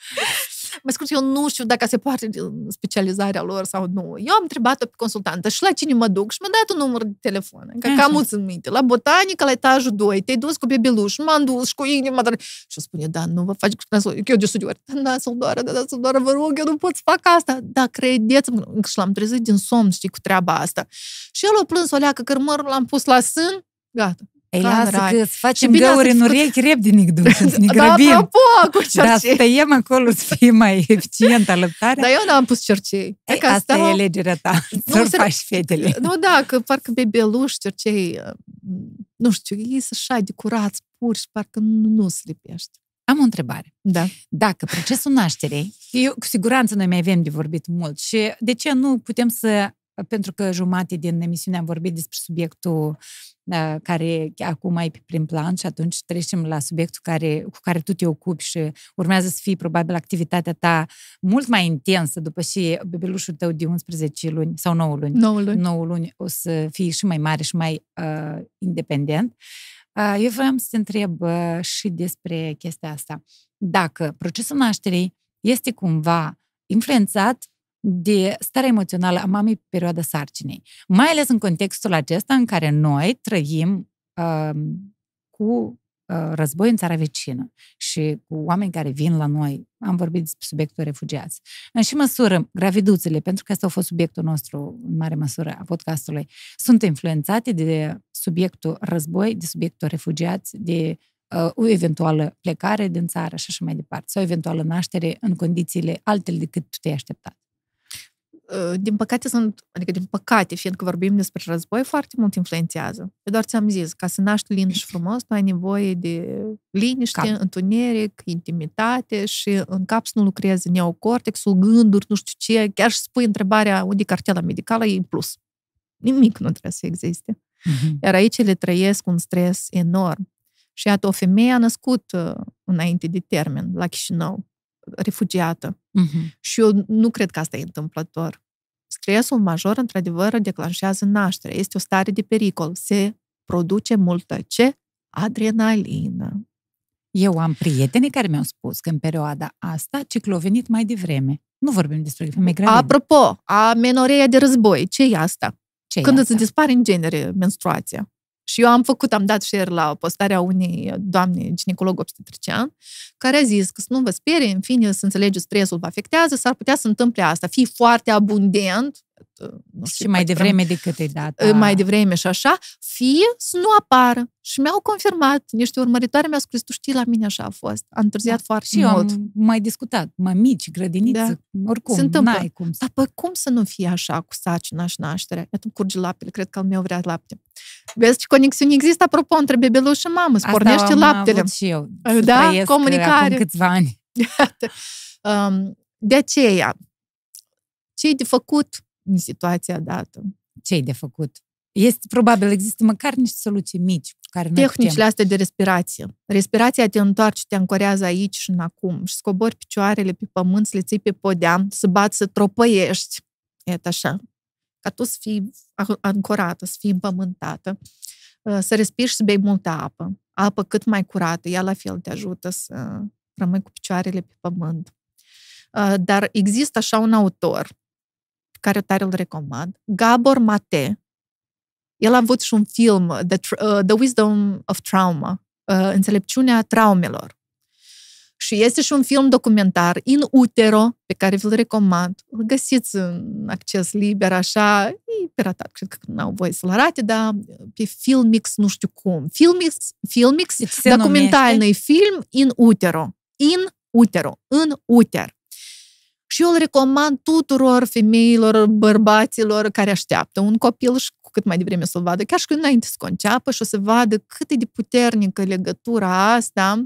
Mai scurt, eu nu știu dacă se poate specializarea lor sau nu. Eu am întrebat-o pe consultantă și la cine mă duc și mi-a dat un număr de telefon. Că cam uți în minte. La botanică, la etajul doi, te-ai dus cu bebeluș, m-am dus și cu inima. Dar... Și spune, da, nu vă faci cu eu de studiu. Da, să-l doară, da, să-l doară, vă rog, eu nu pot să fac asta. Da, credeți-mă. Și l-am trezit din somn, știi, cu treaba asta. Și el o plâns, o leacă, cărmărul l-am pus la sân, gata. Ei, lasă că îți facem găuri în urechi repede, să ne grăbim. Da, apropo, cu cercei. Dar să tăiem acolo să fie mai eficientă alăptarea. Dar eu n-am pus cercei. Ei, asta stau... e alegerea ta, să-l faci fetele. Nu, da, că parcă bebeluși, cercei, nu știu, ei sunt așa de curați, pur și parcă nu, nu se lipește. Am o întrebare. Da. Dacă procesul nașterei, eu cu siguranță noi mai avem de vorbit mult și de ce nu putem să... Pentru că jumate din emisiune am vorbit despre subiectul uh, care acum e pe prim plan și atunci trecem la subiectul care, cu care tu te ocupi și urmează să fie probabil activitatea ta mult mai intensă după și bebelușul tău de unsprezece luni sau nouă luni. nouă luni. nouă luni o să fii și mai mare și mai uh, independent. Uh, eu vreau să te întreb uh, și despre chestia asta. Dacă procesul nașterii este cumva influențat de starea emoțională a mamei pe perioada sarcinei. Mai ales în contextul acesta în care noi trăim uh, cu uh, război în țara vecină și cu oameni care vin la noi. Am vorbit despre subiectul refugiați. În și măsură, graviduțele, pentru că asta a fost subiectul nostru în mare măsură a podcastului, sunt influențate de subiectul război, de subiectul refugiați, de uh, o eventuală plecare din țară și așa mai departe, sau o eventuală naștere în condițiile altele decât tu te-ai așteptat. Din păcate sunt, adică din păcate, fiindcă vorbim despre război, foarte mult influențează. Eu doar ți-am zis, ca să naști lin și frumos, tu ai nevoie de liniște, cap. Întuneric, intimitate și în cap să nu lucreze neocortexul, gânduri, nu știu ce, chiar și spui întrebarea unde e cartela medicală, e în plus. Nimic nu trebuie să existe. Uh-huh. Iar aici le trăiesc un stres enorm. Și iată, o femeie a născut înainte de termen, la Chișinău, refugiată. Uh-huh. Și eu nu cred că asta e întâmplător. Stresul major, într-adevăr, declanșează nașterea. Este o stare de pericol. Se produce multă ce? Adrenalină. Eu am prieteni care mi-au spus că în perioada asta ciclul a venit mai devreme. Nu vorbim despre femei gravide. Apropo, amenoreia de război. Ce e asta? Ce Când asta? Îți dispare în genere menstruația. Și eu am făcut, am dat share la postarea unei doamne ginecolog obstetrician, care a zis că să nu vă sperie, în fine, să înțelegeți stresul vă afectează, s-ar putea să întâmple asta. Fii foarte abundent. Nu știu, și mai devreme decât e data. Mai devreme și așa, fie să nu apară. Și mi-au confirmat, niște urmăritoare mi-au scris, tu știi, la mine așa a fost. Am întârziat da. foarte și mult. Și eu am mai discutat, mămici, grădiniță, da. Oricum, n-ai cum. Dar păi cum să nu fie așa cu sarcina și nașterea? Atunci curge laptele, cred că al meu vrea lapte. Vezi ce conexiune există, apropo, între bebeluș și mamă, îți pornește laptele. Asta am avut și eu, să da? trăiesc acum câțiva ani. um, De aceea, ce-i de făcut în situația dată? Ce-i de făcut? Este, probabil, există măcar niște soluții mici cu care noi tehnicile putem. Astea de respirație. Respirația te întoarce, te ancorează aici și în acum și scobori picioarele pe pământ, să le ții pe podea, să bați, să tropăiești. E așa. Ca tu să fii ancorată, să fii împământată, să respiri și să bei multă apă. Apă cât mai curată, ea la fel te ajută să rămâi cu picioarele pe pământ. Dar există așa un autor pe care tare îl recomand, Gabor Maté. El a avut și un film, The, uh, The Wisdom of Trauma, uh, Înțelepciunea traumelor. Și este și un film documentar, In Utero, pe care vi-l recomand. Îl găsiți în acces liber, așa, e piratat, cred că nu au voie să-l arate, dar pe Filmix nu știu cum. Filmix, Filmix documentarnăi film In Utero. In Utero, în uter. Și eu îl recomand tuturor femeilor, bărbaților care așteaptă un copil și cu cât mai devreme să-l vadă, chiar și când înainte să conceapă și o să vadă cât e de puternică legătura asta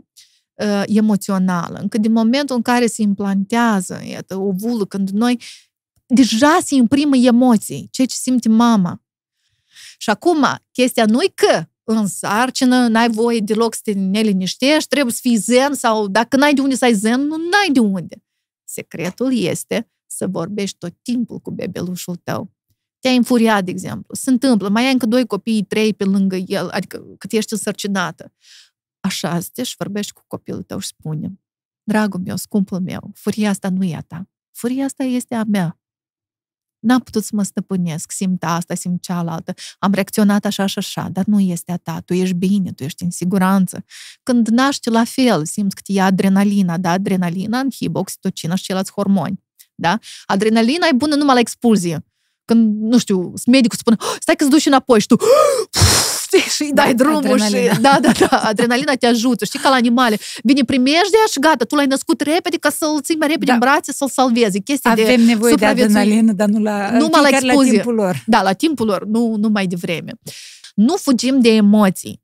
uh, emoțională. Încă din momentul în care se implantează, iată, ovulul, când noi deja se imprimă emoții, ceea ce simte mama. Și acum, chestia nu-i că în sarcină n-ai voie deloc să te neliniștești, trebuie să fii zen sau dacă n-ai de unde să ai zen, nu n-ai de unde. Secretul este să vorbești tot timpul cu bebelușul tău. Te-ai înfuriat, de exemplu. Se întâmplă, mai ai încă doi copii, trei pe lângă el, adică cât ești însărcinată. Așa, stai și vorbești cu copilul tău și spune: dragul meu, scumpul meu, furia asta nu e a ta. Furia asta este a mea. N-am putut să mă stăpânesc, simt asta, simt cealaltă, am reacționat așa și așa, dar nu este a ta, tu ești bine, tu ești în siguranță. Când naști, la fel, simți că te ia adrenalina, da? Adrenalina inhibă oxitocina și ceilalți hormoni, da? Adrenalina e bună numai la expulzie. Când, nu știu, medicul spune, stai că-ți duci înapoi și tu și dai drumul și... Da, da, da, adrenalina te ajută, știi, ca la animale. Vine primejdea și gata, tu l-ai născut repede ca să-l ții mai repede da. În brațe, să-l salvezi. Chestia Avem de Avem nevoie de adrenalină, dar nu la, numai la, expozie. La timpul lor. Da, la timpul lor, nu, nu mai devreme. Nu fugim de emoții.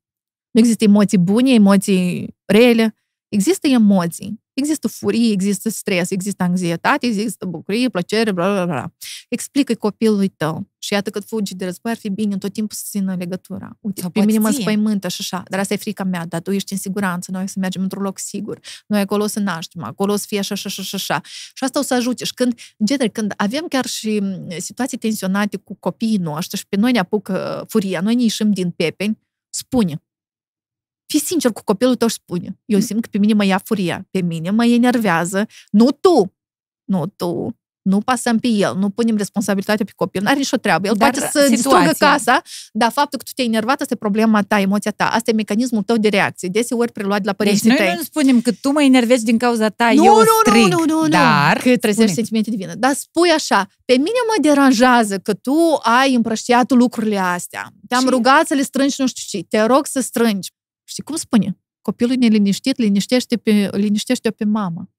Nu există emoții bune, emoții rele. Există emoții. Există furie, există stres, există anxietate, există bucurie, plăcere, bla, bla, bla. Explică-i copilului tău. Și iată cât fugi de război, ar fi bine tot timpul să țină legătura. Uite, pe mine mă spăimântă și așa, dar asta e frica mea, dar tu ești în siguranță, noi să mergem într-un loc sigur, noi acolo să naștem, acolo să fie așa, așa, așa, așa. Și asta o să ajute. Și când, genere, când avem chiar și situații tensionate cu copiii noștri și pe noi ne apucă furia, noi ne ieșim din pepeni, spune. Fii sincer cu copilul tău și spune. Eu simt că pe mine mă ia furia, pe mine mă enervează. Nu tu! Nu tu! Nu pasăm pe el, nu punem responsabilitatea pe copil, n-are nicio treabă. El dar poate să situația. Distrugă casa, dar faptul că tu te-ai enervat, asta e problema ta, emoția ta. Asta e mecanismul tău de reacție. Deseori preluat de la părinții deci tăi. Noi nu spunem că tu mă enervezi din cauza ta, nu, eu nu, strig, nu, nu, nu, dar... Că trezești sentimente de vină. Dar spui așa, pe mine mă deranjează că tu ai împrăștiat lucrurile astea. Te-am rugat să le strângi nu știu ce, te rog să strângi. Știi cum spune? Copilul neliniștit liniștește pe, liniștește pe mama.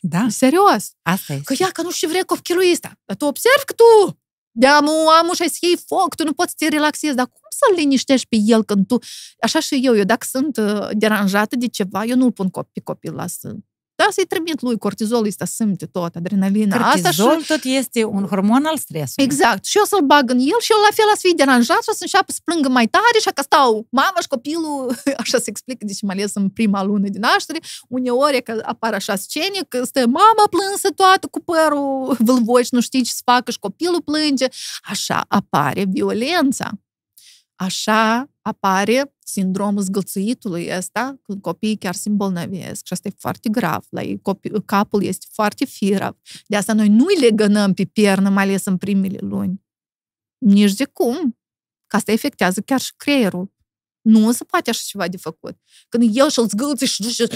Da. Serios. Asta este. Că ia, că nu știu ce vrea copilul ăsta. Dar tu observi că tu de-amu, amu, și ai să iei foc, tu nu poți să te relaxezi. Dar cum să-l liniștești pe el când tu... Așa și eu, eu dacă sunt deranjată de ceva, eu nu-l pun pe copil la sân. Da, să-i trimit lui cortizolul ăsta, simte tot, adrenalina. Cortizol asta și... tot este un hormon al stresului. Exact. Și eu să-l bag în el și el la fel a să fie deranjat și o să înceapă să plângă mai tare și că stau mama și copilul, așa se explică, deci mai ales în prima lună de naștere, uneori că apar așa scene, că stă mama plânsă toată cu părul vâlvoși, nu știi ce să facă și copilul plânge. Așa apare violența. Așa apare sindromul zgâlțuitului ăsta, când copiii chiar se îmbolnăvesc și asta e foarte grav. La ei, copii, capul este foarte firav. De asta noi nu îi legănăm pe piernă, mai ales în primele luni. Nici de cum. Că asta efectează chiar și creierul. Nu se poate așa ceva de făcut. Când el și-l zgâlță și duce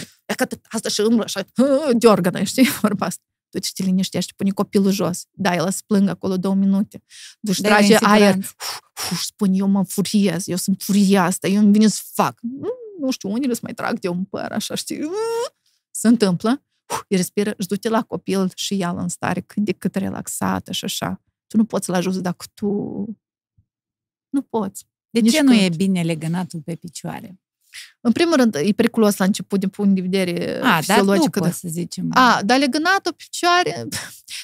asta și îmblă așa, diorgănă, știi vorba asta. Duci și te liniștești, pune copilul jos. Da, el îți plângă acolo două minute. Duci, trage aer. Uf, uf, spune, eu mă furiez, eu sunt furia asta, eu îmi vine să fac. Nu știu, unii îți mai trag de un păr, așa, știi. Se întâmplă, uf, îi respiră, își du-te la copil și ia-l în stare cât de cât relaxată și așa. Tu nu poți să-l ajuți dacă tu... Nu poți. De Nici ce nu e bine legănatul pe picioare? În primul rând, e periculos la început din punct de vedere a, fiziologic. Dar după, să zicem. A, dar legănatul pe picioare...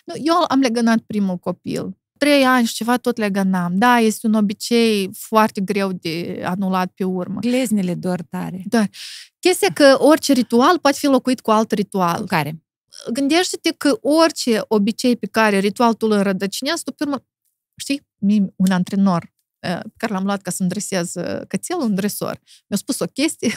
Nu, eu am legănat primul copil. Trei ani și ceva tot legănam. Da, este un obicei foarte greu de anulat pe urmă. Gleznele dor tare. Dar chestia că orice ritual poate fi locuit cu alt ritual. Care? Gândește-te că orice obicei pe care ritual tu îl înrădăcinează, tu pe urmă, știi, un antrenor pe care l-am luat ca să-mi dresez cățelul, un dresor, mi-a spus o chestie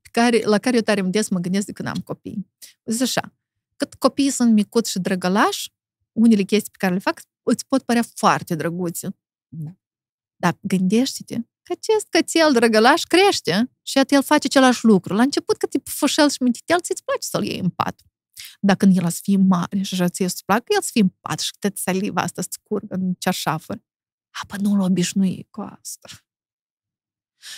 pe care, la care eu tare mă des mă gândesc de când am copii. Zice așa, cât copiii sunt micuți și drăgălași, unele chestii pe care le fac îți pot părea foarte drăguțe. Da. Dar gândește-te că acest cățel drăgălaș crește și el face același lucru. La început, cât e fășel și mintitel, ți-ți place să-l iei în pat. Dar când el o să fie mare și așa ție să-ți placă, el să fie în pat și câte saliva asta să-ți curgă în ceașafă. Apă nu-l obișnui cu asta.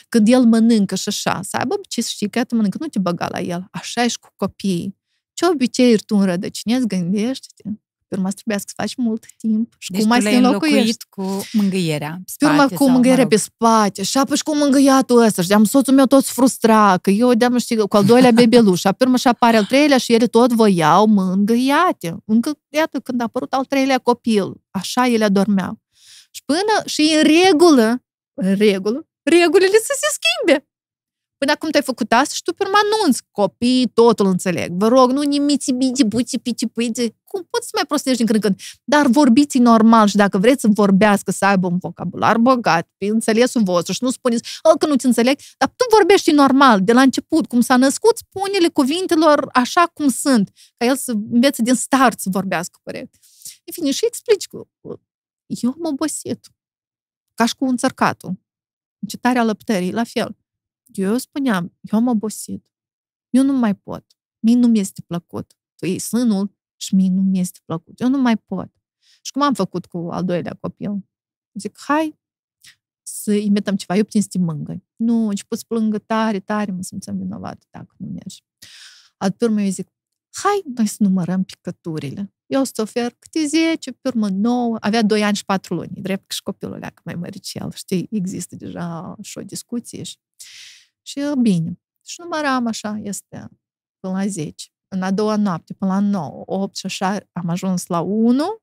Când el mănâncă și așa, să aibă obicei să știi că iată mănâncă, nu te băga la el. Așa ești cu copiii. Ce obiceiuri tu înrădăcinezi, gândește-te. Pe urmă, trebuie să faci mult timp. Și deci cum mai să înlocuiești cu mângâierea. Pe urmă, cu mângâierea pe spate. Și apă și cu mângâiatul ăsta. Și de-am soțul meu tot frustra, că eu de-am, știi, cu al doilea bebeluș. Pe urmă și apare al treilea și ele tot voiau mângâiate. Încă, iată, când a apărut al treilea copil, așa ele adormeau. Și până și în regulă, în regulă, regulile să se schimbe. Până acum te-ai făcut asta și tu pe urmă anunți. Copiii totul înțeleg. Vă rog, nu nimiți, bici, buci, pici, pici. Cum poți să mai prostești din când în când? Dar vorbiți normal și dacă vreți să vorbească, să aibă un vocabular bogat, pe înțelesul vostru și nu spuneți că nu-ți înțeleg, dar tu vorbești normal, de la început, cum s-a născut, spune-le cuvintelor așa cum sunt, ca el să învețe din start să vorbească corect. În fine, și explici că eu am obosit, ca și cu înțărcatul, încetarea lăptării, la fel. Eu spuneam, eu am obosit, eu nu mai pot, mie nu mi-este plăcut, tu iei sânul și mie nu mi-este plăcut, eu nu mai pot. Și cum am făcut cu al doilea copil? Zic, hai să imităm ceva, eu putem să te mângăi. Nu, început să plângă tare, tare, mă simțeam vinovată dacă nu mergi. Al pe urmă eu zic, hai noi să numărăm picăturile. Eu să-ți ofer câte zece, pe urmă nouă, avea doi ani și patru luni, drept că și copilul ăla, că mai măricel, știi, există deja și o discuție și... Și bine. Și număram așa, este până la zece. În a doua noapte, până la nouă, opt și așa, am ajuns la unu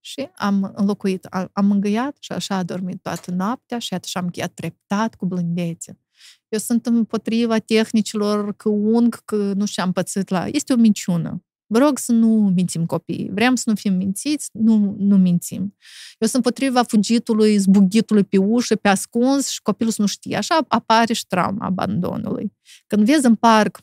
și am înlocuit, am mângâiat și așa a dormit toată noaptea și așa am încheiat treptat cu blândețe. Eu sunt împotriva tehnicilor că ung, că nu și-am pățit la... Este o minciună. Vă rog să nu mințim copiii. Vrem să nu fim mințiți, nu, nu mințim. Eu sunt împotriva fugitului, zbughitului pe ușă, pe ascuns și copilul să nu știe. Așa apare și trauma abandonului. Când vezi în parc,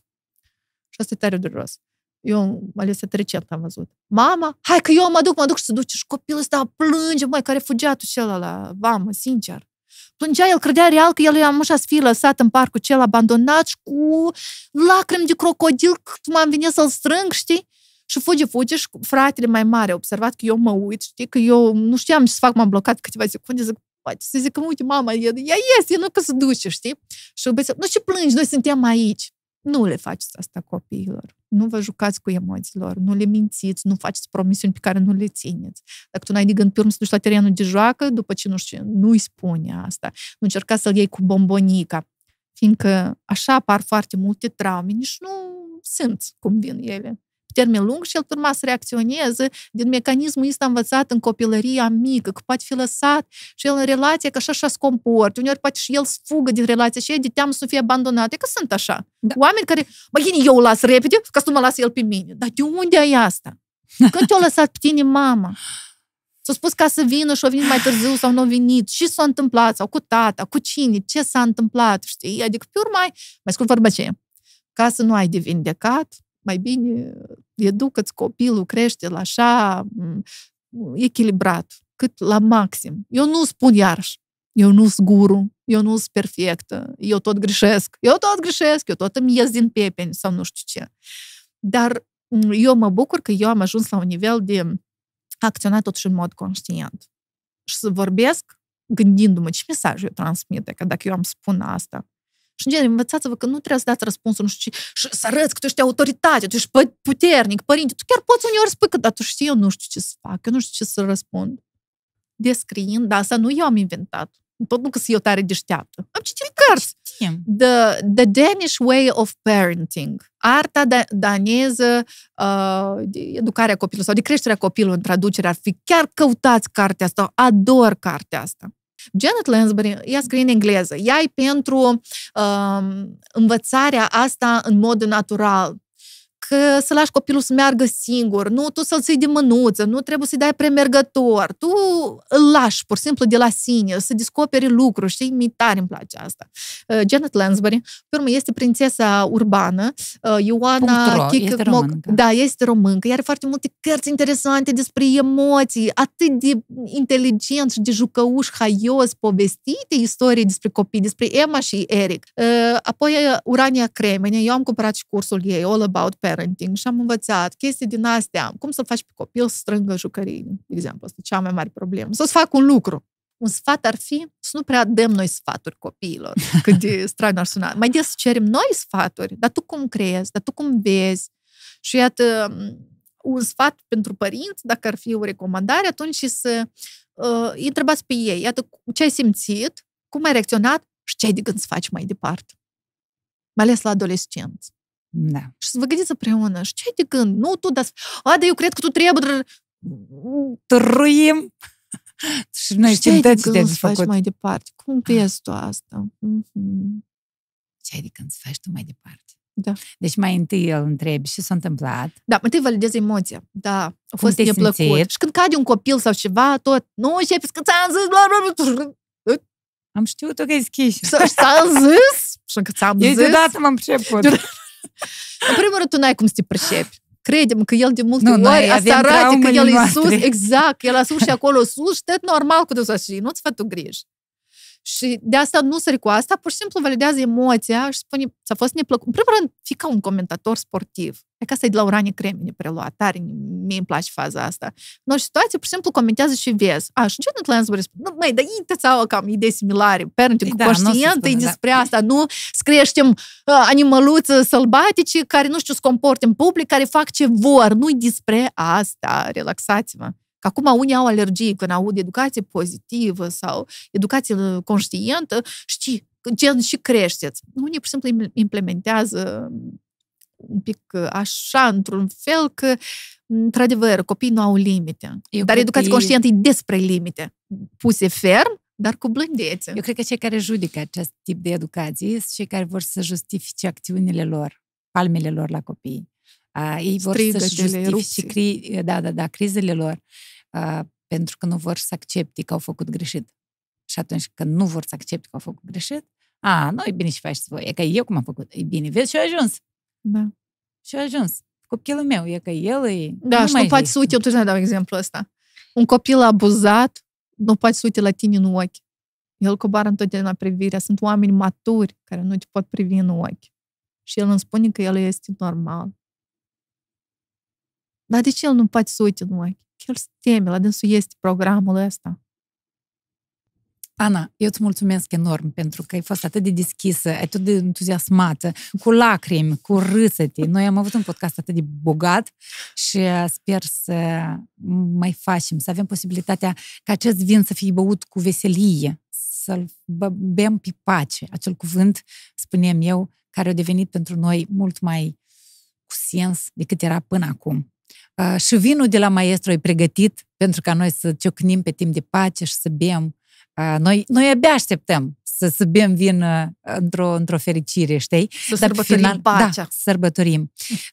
și asta e tare dureros, eu ales recent am văzut, mama, hai că eu mă duc, mă duc și se duce și copilul ăsta plânge, măi, care fugea tu celălalt la vamă, sincer. Plângea, el credea real că el i-a mușat să fie lăsat în parcul cel abandonat și cu lacrimi de crocodil că m-am venit să-l strâng, știi? Și fuge, fuge și fratele mai mare a observat că eu mă uit, știi? Că eu nu știam ce să fac, m-am blocat câteva secunde, zic, poate să zic, uite, mama, ea este, nu că se duce, știi? Și obiectiv, nu ce plângi, noi suntem aici. Nu le faceți asta copiilor. Nu vă jucați cu emoțiilor, nu le mințiți, nu faceți promisiuni pe care nu le țineți. Dacă tu n-ai de gând pe urmă să duci la terenul de joacă, după ce nu știu, nu-i spune asta. Nu încerca să-l iei cu bombonica, fiindcă așa apar foarte multe traume, nici nu simți cum vin ele. Pe termen lung și el pe urmă să reacționeze din mecanismul ăsta învățat în copilăria mică, că poate fi lăsat și el în relație că așa așa se comportă. Uneori poate și el fugă din relație și e de teamă să nu fie abandonat. E că sunt așa. Da. Oameni care, mă, gine, eu o las repede ca să nu mă lasă el pe mine. Dar de unde ai asta? Când te-a lăsat pe tine mama? S-a spus ca să vină și a venit mai târziu sau nu a venit. Și s-a întâmplat? Sau cu tata? Cu cine? Ce s-a întâmplat? Știi? Adică pe urmă ai, mai scurt vorba aceea, ca să nu ai de vindecat, mai bine educă-ți copilul, crește-l așa echilibrat, cât la maxim. Eu nu spun iarăși, eu nu sunt guru, eu nu sunt perfectă, eu tot greșesc, eu tot greșesc, eu tot îmi ies din pepeni sau nu știu ce. Dar eu mă bucur că eu am ajuns la un nivel de a acționa totuși în mod conștient. Și să vorbesc gândindu-mă ce mesaj eu transmit, că dacă eu am spun asta. Și, în genere, învățați-vă că nu trebuie să dați răspunsul, nu știu ce, și să arăți că tu ești autoritate, tu ești puternic, părinte. Tu chiar poți uneori spui că, dar tu știi, eu nu știu ce să fac, eu nu știu ce să răspund. Descriind, dar asta nu eu am inventat. Tot nu că sunt eu tare deșteaptă. Am citit cărți. him. The, the Danish way of parenting, arta da daneză uh, de educarea copilului sau de creșterea copilului în traducere ar fi. Chiar căutați cartea asta, ador cartea asta. Janet Lansbury, ea scrie în engleză, ea e pentru um, învățarea asta în mod natural. Că să lași copilul să meargă singur, nu tu să-l ții de mânuță, nu trebuie să-i dai premergător, tu îl lași pur și simplu de la sine, să descoperi lucruri, știi, mi tare îmi place asta. Uh, Janet Lansbury, pe urmă, este prințesa urbană, uh, Ioana Kikmok, da, este româncă, iar are foarte multe cărți interesante despre emoții, atât de inteligent și de jucăuș, haios, povestite istorie despre copii, despre Emma și Eric. Uh, apoi Urania Cremene, eu am cumpărat și cursul ei, All About Parents, parenting, și am învățat chestii din astea. Cum să faci pe copil să strângă jucării, de exemplu, asta e cea mai mare problemă. Să-ți fac un lucru. Un sfat ar fi să nu prea dăm noi sfaturi copiilor, cât de straniu ar suna. Mai des cerem noi sfaturi, dar tu cum crezi, dar tu cum vezi. Și iată, un sfat pentru părinți, dacă ar fi o recomandare, atunci și să uh, îi întrebați pe ei, iată, ce ai simțit, cum ai reacționat și ce ai de gând să faci mai departe. Mai ales la adolescenți. Da. Și să vă gândiți împreună. Și ce ai de gând? Nu tu, dar... A, dar eu cred că tu trebuie... Trăim! Și noi știm tăți de făcut. Mai departe? Cum vezi tu asta? Mm-hmm. Ce ai de gând să faci tu mai departe? Da. Deci mai întâi îl întrebi ce s-a întâmplat. Da, întâi validezi emoția. Da, a fost neplăcut. Și când cade un copil sau ceva, tot... Nu, șefi, că ți-am zis... Bla, bla, bla. Am știut că e schiși. S-a zis? Și că ți-am zis? Eu deodată m-am priceput. În primul rând, tu n-ai cum să te pricepi. Crede-mă că el de multe nu, ori asta arată că el e sus, exact, el a sus și acolo sus și tot normal cu toți și nu-ți fă tu griji. Și de asta nu sări cu asta, pur și simplu validează emoția și spune, s-a fost neplăcut. În primul rând, fii ca un comentator sportiv. E ca asta e de la Urania Cremene preluat, tare, mie îmi place faza asta. În orice situație, pur și simplu comentează și vezi. A, și Janet Lansbury spune, nu, măi, dar e cam idei similare, parenting cu da, conștient, e despre da. Asta, nu creștem animăluțe sălbatici care nu știu, se comportă în public, care fac ce vor, nu-i despre asta, relaxați-vă. Că acum unii au alergii când aud educație pozitivă sau educație conștientă, știi, gen și creșteți. Unii, pur și simplu, implementează un pic așa, într-un fel că, într-adevăr, copiii nu au limite. Eu dar educația e... conștientă e despre limite. Puse ferm, dar cu blândețe. Eu cred că cei care judecă acest tip de educație sunt cei care vor să justifice acțiunile lor, palmele lor la copii. Uh, ei vor să-și justifice cri... da, da, da, crizele lor uh, pentru că nu vor să accepte că au făcut greșit. Și atunci când nu vor să accepte că au făcut greșit, a, nu, e bine și faceți voi, e că eu cum am făcut, e bine, vezi și-a ajuns. Da. Și-a ajuns. Copilul meu, e că el e... Da, nu și nu poți să uite, eu tot nu dau exemplu ăsta. Un copil abuzat, nu poți să uite la tine în ochi. El coboară întotdeauna privirea. Sunt oameni maturi care nu te pot privi în ochi. Și el îmi spune că el este normal. Dar de ce el nu poate să uite în ochi? El se teme, la dânsul este programul ăsta. Ana, eu îți mulțumesc enorm pentru că ai fost atât de deschisă, atât de entuziasmată, cu lacrimi, cu râsete. Noi am avut un podcast atât de bogat și sper să mai facem, să avem posibilitatea ca acest vin să fie băut cu veselie, să-l bem pe pace, acel cuvânt, spunem eu, care a devenit pentru noi mult mai cu sens decât era până acum. Uh, și vinul de la maestru e pregătit pentru ca noi să ciocnim pe timp de pace și să bem. Uh, noi, noi abia așteptăm să, să bem vin uh, într-o, într-o fericire, știi? Să Dar sărbătorim final, pacea. Da, să sărbătorim.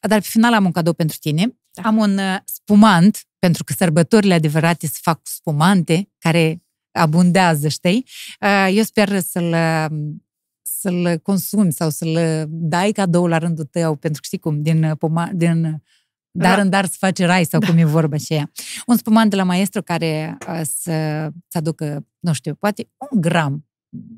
Dar pe final am un cadou pentru tine. Da. Am un uh, spumant, pentru că sărbătorile adevărate se fac cu spumante care abundează, știi? Uh, eu sper să-l... Uh, să-l consumi sau să-l dai cadou la rândul tău, pentru că știi cum, din, poma, din dar da. În dar se face rai, sau da. Cum e vorba aceea. Un spumant de la maestru care să-ți aducă, nu știu, poate un gram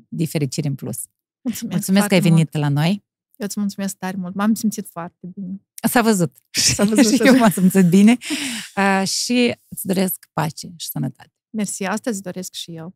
de fericire în plus. Mulțumesc, mulțumesc că ai venit mult. La noi. Eu îți mulțumesc tare mult. M-am simțit foarte bine. S-a văzut. S-a văzut. Și eu m-am simțit bine. Uh, și îți doresc pace și sănătate. Mersi, asta îți doresc și eu.